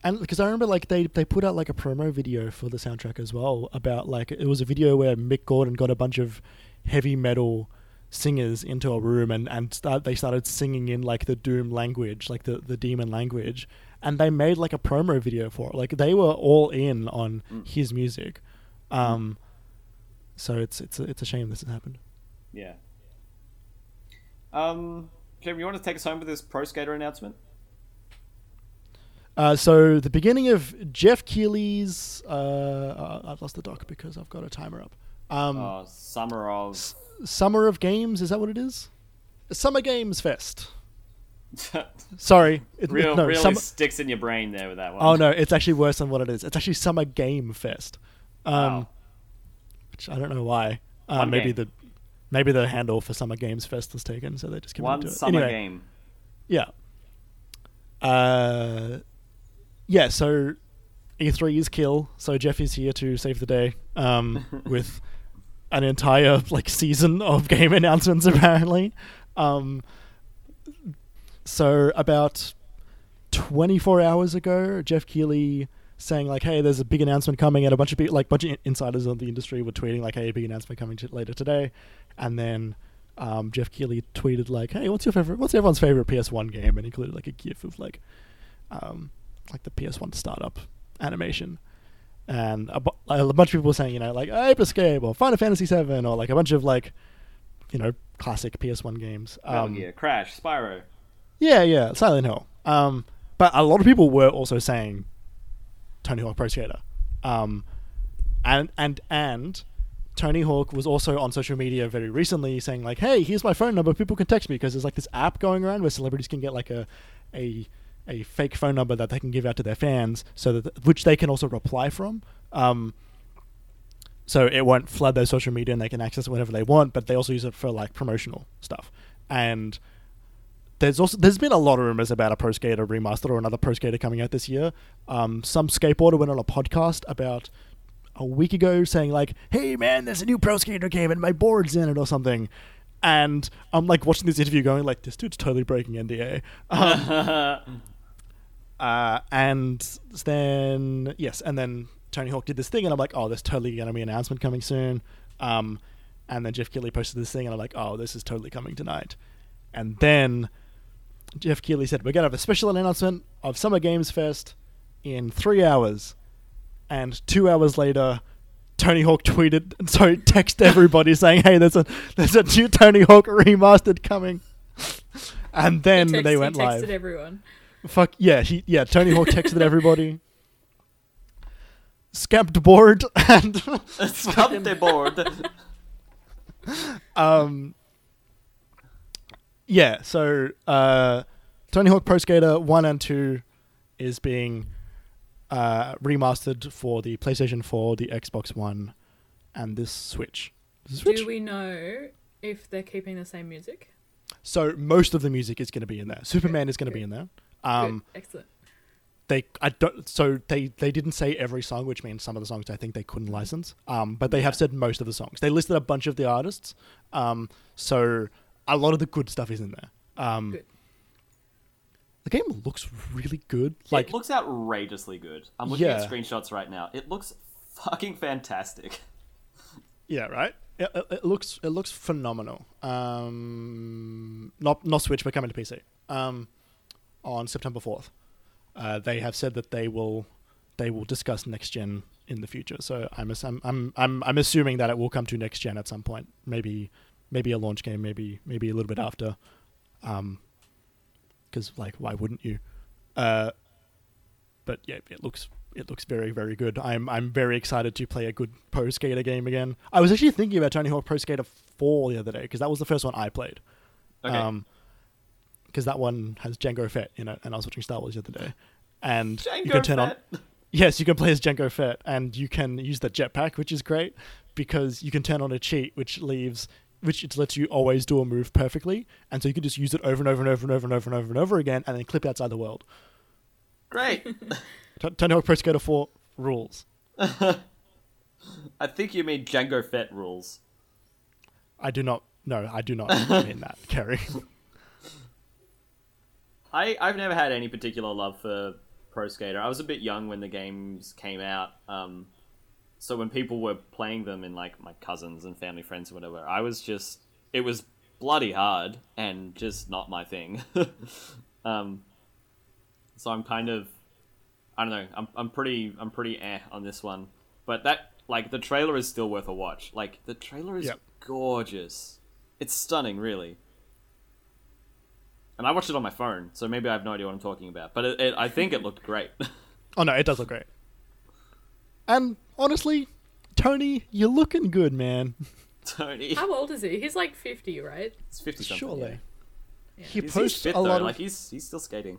And because I remember, like they, they put out like a promo video for the soundtrack as well about like it was a video where Mick Gordon got a bunch of heavy metal singers into a room and and start, they started singing in like the Doom language, like the the demon language, and they made like a promo video for it. Like they were all in on mm. his music, um, mm. so it's it's a, it's a shame this has happened. Yeah. Um, Jim, you want to take us home with this Pro Skater announcement? Uh, so the beginning of Jeff Keighley's... Uh, uh, I've lost the doc because I've got a timer up. Um, oh, Summer of... S- Summer of Games, is that what it is? Summer Games Fest. Sorry. It Real, no, really summer... sticks in your brain there with that one. Oh, no, it's actually worse than what it is. It's actually Summer Game Fest. Um, wow. Which I don't know why. Uh, maybe game. the maybe the handle for Summer Games Fest was taken, so they just came into it. One summer anyway, game. Yeah. Uh... Yeah, so E three is kill. So Jeff is here to save the day um, with an entire like season of game announcements, apparently. Um, so about twenty-four hours ago, Jeff Keighley saying like, "Hey, there's a big announcement coming," and a bunch of people, like, bunch of insiders of the industry were tweeting like, "Hey, big announcement coming t- later today," and then. Um, Jeff Keighley tweeted like, "Hey, what's your favorite? What's everyone's favorite P S one game?" And included like a GIF of like, um, like the P S one startup animation, and a, bu- a bunch of people were saying, you know, like Apex game or Final Fantasy seven or like a bunch of like, you know, classic P S one games. Um, oh, yeah, Crash, Spyro. Yeah, yeah, Silent Hill. Um, but a lot of people were also saying Tony Hawk Pro Skater, um, and and and. Tony Hawk was also on social media very recently saying like, "Hey, here's my phone number. People can text me," because there's like this app going around where celebrities can get like a, a, a fake phone number that they can give out to their fans, so that which they can also reply from. Um, so it won't flood their social media, and they can access it whenever they want. But they also use it for like promotional stuff. And there's also there's been a lot of rumors about a Pro Skater remaster or another Pro Skater coming out this year. Um, some skateboarder went on a podcast about. A week ago saying like, "Hey man, there's a new Pro Skater game and my board's in it," or something, and I'm like watching this interview going like, this dude's totally breaking N D A. Um, uh, and then yes and then Tony Hawk did this thing and I'm like, oh, there's totally gonna be an announcement coming soon. Um, and then Jeff Keighley posted this thing and I'm like, oh, this is totally coming tonight. And then Jeff Keighley said, "We're gonna have a special announcement of Summer Games Fest in three hours." And two hours later, Tony Hawk tweeted, and so text everybody saying, "Hey, there's a there's a new Tony Hawk remastered coming." And then text, they went he texted live. Texted everyone. Fuck yeah, he yeah. Tony Hawk texted everybody. Scamped board and scamped board. um. Yeah. So, uh, Tony Hawk Pro Skater one and two is being. Uh, remastered for the PlayStation four, the Xbox One, and this Switch. Switch. Do we know if they're keeping the same music? So most of the music is going to be in there. Superman Good. is going to be in there. Um, Good. Excellent. They, I don't. So they, they didn't say every song, which means some of the songs I think they couldn't license. Um, but they have said most of the songs. They listed a bunch of the artists. Um, so a lot of the good stuff is in there. Um, good. The game looks really good. Like, it looks outrageously good. I'm looking yeah. at screenshots right now. It looks fucking fantastic. Yeah, right? It, it looks it looks phenomenal. Um, not not Switch, but coming to P C um, on September fourth. Uh, they have said that they will they will discuss next gen in the future. So I'm I'm I'm I'm, I'm assuming that it will come to next gen at some point. Maybe maybe a launch game. Maybe maybe a little bit after. Um. Because like, why wouldn't you? Uh, but yeah, it looks it looks very very good. I'm I'm very excited to play a good Pro Skater game again. I was actually thinking about Tony Hawk Pro Skater four the other day because that was the first one I played. Okay. Um, because that one has Jango Fett in it, and I was watching Star Wars the other day, and Jango you can turn Fett. on. Yes, you can play as Jango Fett, and you can use the jetpack, which is great because you can turn on a cheat which leaves which it lets you always do a move perfectly, and so you can just use it over and over and over and over and over and over and over again, and then clip outside the world. Great. Tony Hawk Pro Skater four rules. I think you mean Django Fett rules. I do not. No, I do not mean that, Kerry. I I've never had any particular love for Pro Skater. I was a bit young when the games came out. Um, so when people were playing them in like my cousins and family friends or whatever, I was just it was bloody hard and just not my thing. um, so I'm kind of I don't know. I'm I'm pretty I'm pretty eh on this one. But that like the trailer is still worth a watch. Like the trailer is. Yep. Gorgeous. It's stunning, really. And I watched it on my phone, so maybe I have no idea what I'm talking about. But it, it, I think it looked great. Oh, no, it does look great. And honestly, Tony, you're looking good, man. Tony. How old is he? He's like fifty, right? It's fifty-something. Surely. Yeah. He he's, posts he's fit, a lot though. Of... Like, he's, he's still skating.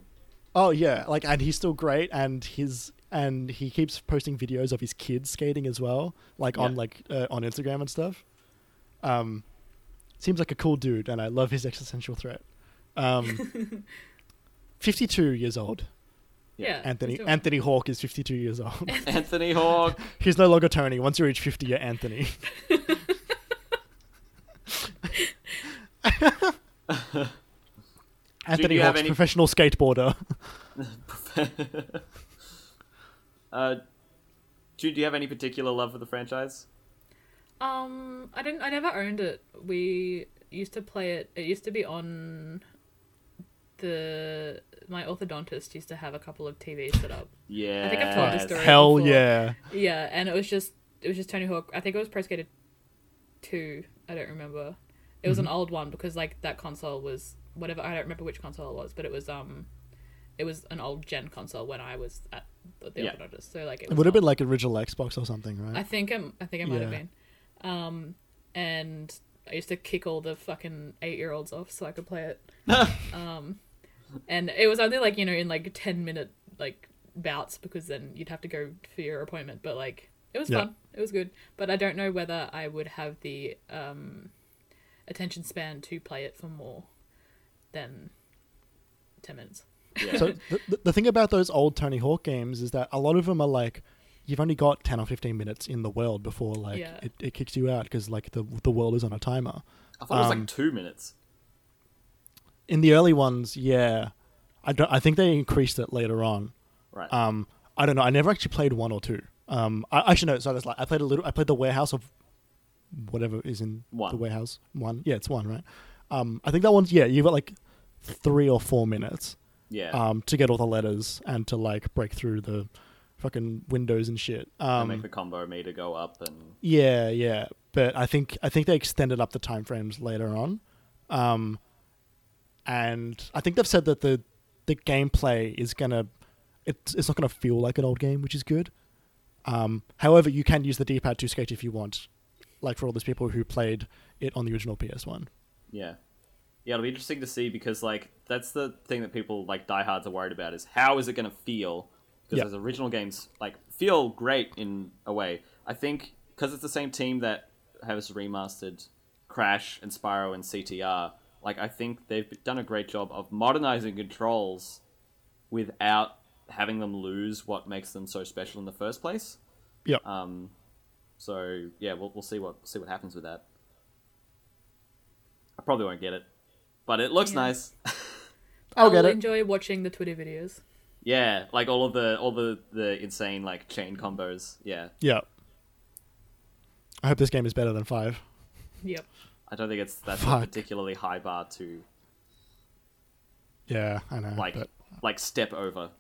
Oh, yeah. Like, and he's still great, and his... and he keeps posting videos of his kids skating as well, like, yeah. on, like, uh, on Instagram and stuff. Um, seems like a cool dude, and I love his existential threat. Um, fifty-two years old. Yeah. Anthony Anthony Hawke is fifty-two years old. Anthony Hawke. He's no longer Tony. Once you reach fifty, you're Anthony. Anthony Hawke's any... professional skateboarder. uh, do, do you have any particular love for the franchise? Um, I didn't. I never owned it. We used to play it. It used to be on the. My orthodontist used to have a couple of T Vs set up. Yeah, I think I've told this story. Hell before. Yeah. Yeah, and it was just it was just Tony Hawk. I think it was Pro Skater two. I don't remember. It was mm-hmm. an old one because like that console was whatever. I don't remember which console it was, but it was um, it was an old gen console when I was at the yeah. orthodontist. So like it, was it would have been like original Xbox or something, right? I think it, I think it might yeah. have been. Um, and I used to kick all the fucking eight-year-olds off so I could play it. um, and it was only, like, you know, in, like, ten-minute, like, bouts because then you'd have to go for your appointment. But, like, it was yeah. fun. It was good. But I don't know whether I would have the um, attention span to play it for more than ten minutes. Yeah. So the, the thing about those old Tony Hawk games is that a lot of them are, like, you've only got ten or fifteen minutes in the world before like yeah. it, it kicks you out because like the the world is on a timer. I thought um, it was like two minutes. In the early ones, yeah, I don't. I think they increased it later on. Right. Um, I don't know. I never actually played one or two. Um, I actually no. So that's like I played a little. I played the warehouse of whatever is in one. The warehouse one. Yeah, it's one, right? Um, I think that one's yeah. You've got like three or four minutes. Yeah. Um, to get all the letters and to like break through the. Fucking windows and shit. Um, make the combo meter go up and yeah, yeah. But I think I think they extended up the time frames later on, um, and I think they've said that the the gameplay is gonna it's it's not gonna feel like an old game, which is good. Um, however, you can use the D-pad to skate if you want, like for all those people who played it on the original P S one. Yeah, yeah. It'll be interesting to see because like that's the thing that people like diehards are worried about is how is it gonna feel. Because yep. those original games like feel great in a way. I think because it's the same team that has remastered Crash and Spyro and C T R. Like I think they've done a great job of modernizing controls without having them lose what makes them so special in the first place. Yeah. Um. So yeah, we'll we'll see what we'll see what happens with that. I probably won't get it, but it looks yeah. nice. I'll, I'll get it. Enjoy watching the Twitter videos. Yeah, like all of the all the, the insane like chain combos. Yeah. Yeah. I hope this game is better than five. Yep. I don't think it's that's Fuck. a particularly high bar to. Yeah, I know. Like, but... like step over.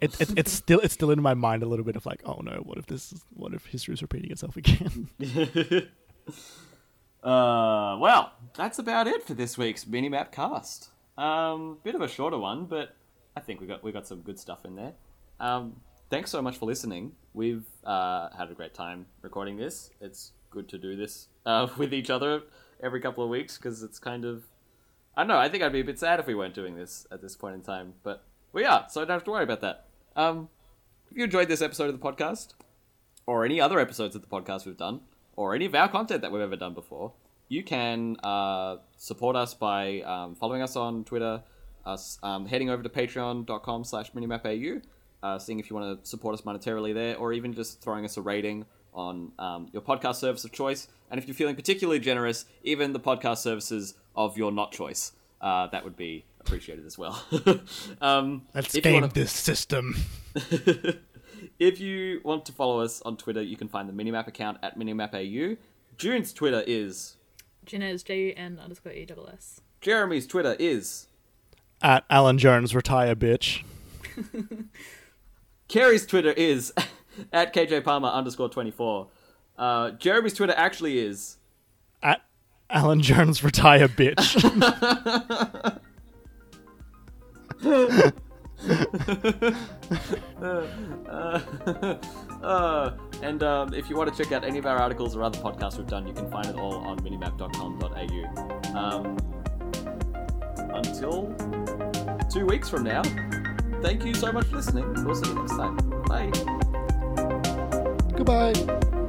it, it it's still it's still in my mind a little bit of like, oh no, what if this is, what if history is repeating itself again? uh, well, that's about it for this week's Minimap Cast. Um, bit of a shorter one, but. I think we got we got some good stuff in there. Um, thanks so much for listening. We've uh, had a great time recording this. It's good to do this uh, with each other every couple of weeks because it's kind of... I don't know, I think I'd be a bit sad if we weren't doing this at this point in time, but we are, so I don't have to worry about that. Um, if you enjoyed this episode of the podcast, or any other episodes of the podcast we've done, or any of our content that we've ever done before, you can uh, support us by um, following us on Twitter, us um, heading over to patreon dot com slash minimap A U, uh, seeing if you want to support us monetarily there, or even just throwing us a rating on um, your podcast service of choice. And if you're feeling particularly generous, even the podcast services of your not choice, uh, that would be appreciated as well. um, Let's game wanna... this system. If you want to follow us on Twitter, you can find the Minimap account at Minimap A U. June's Twitter is... June's J U N underscore E S S. Jeremy's Twitter is... At Alan Jones, retire, bitch. Kerry's Twitter is... At K J Palmer underscore twenty-four. Uh, Jeremy's Twitter actually is... At Alan Jones, retire, bitch. uh, uh, uh, and um, if you want to check out any of our articles or other podcasts we've done, you can find it all on minimap dot com dot A U. Um, until two weeks from now, thank you so much for listening. We'll see you next time. Bye. Goodbye.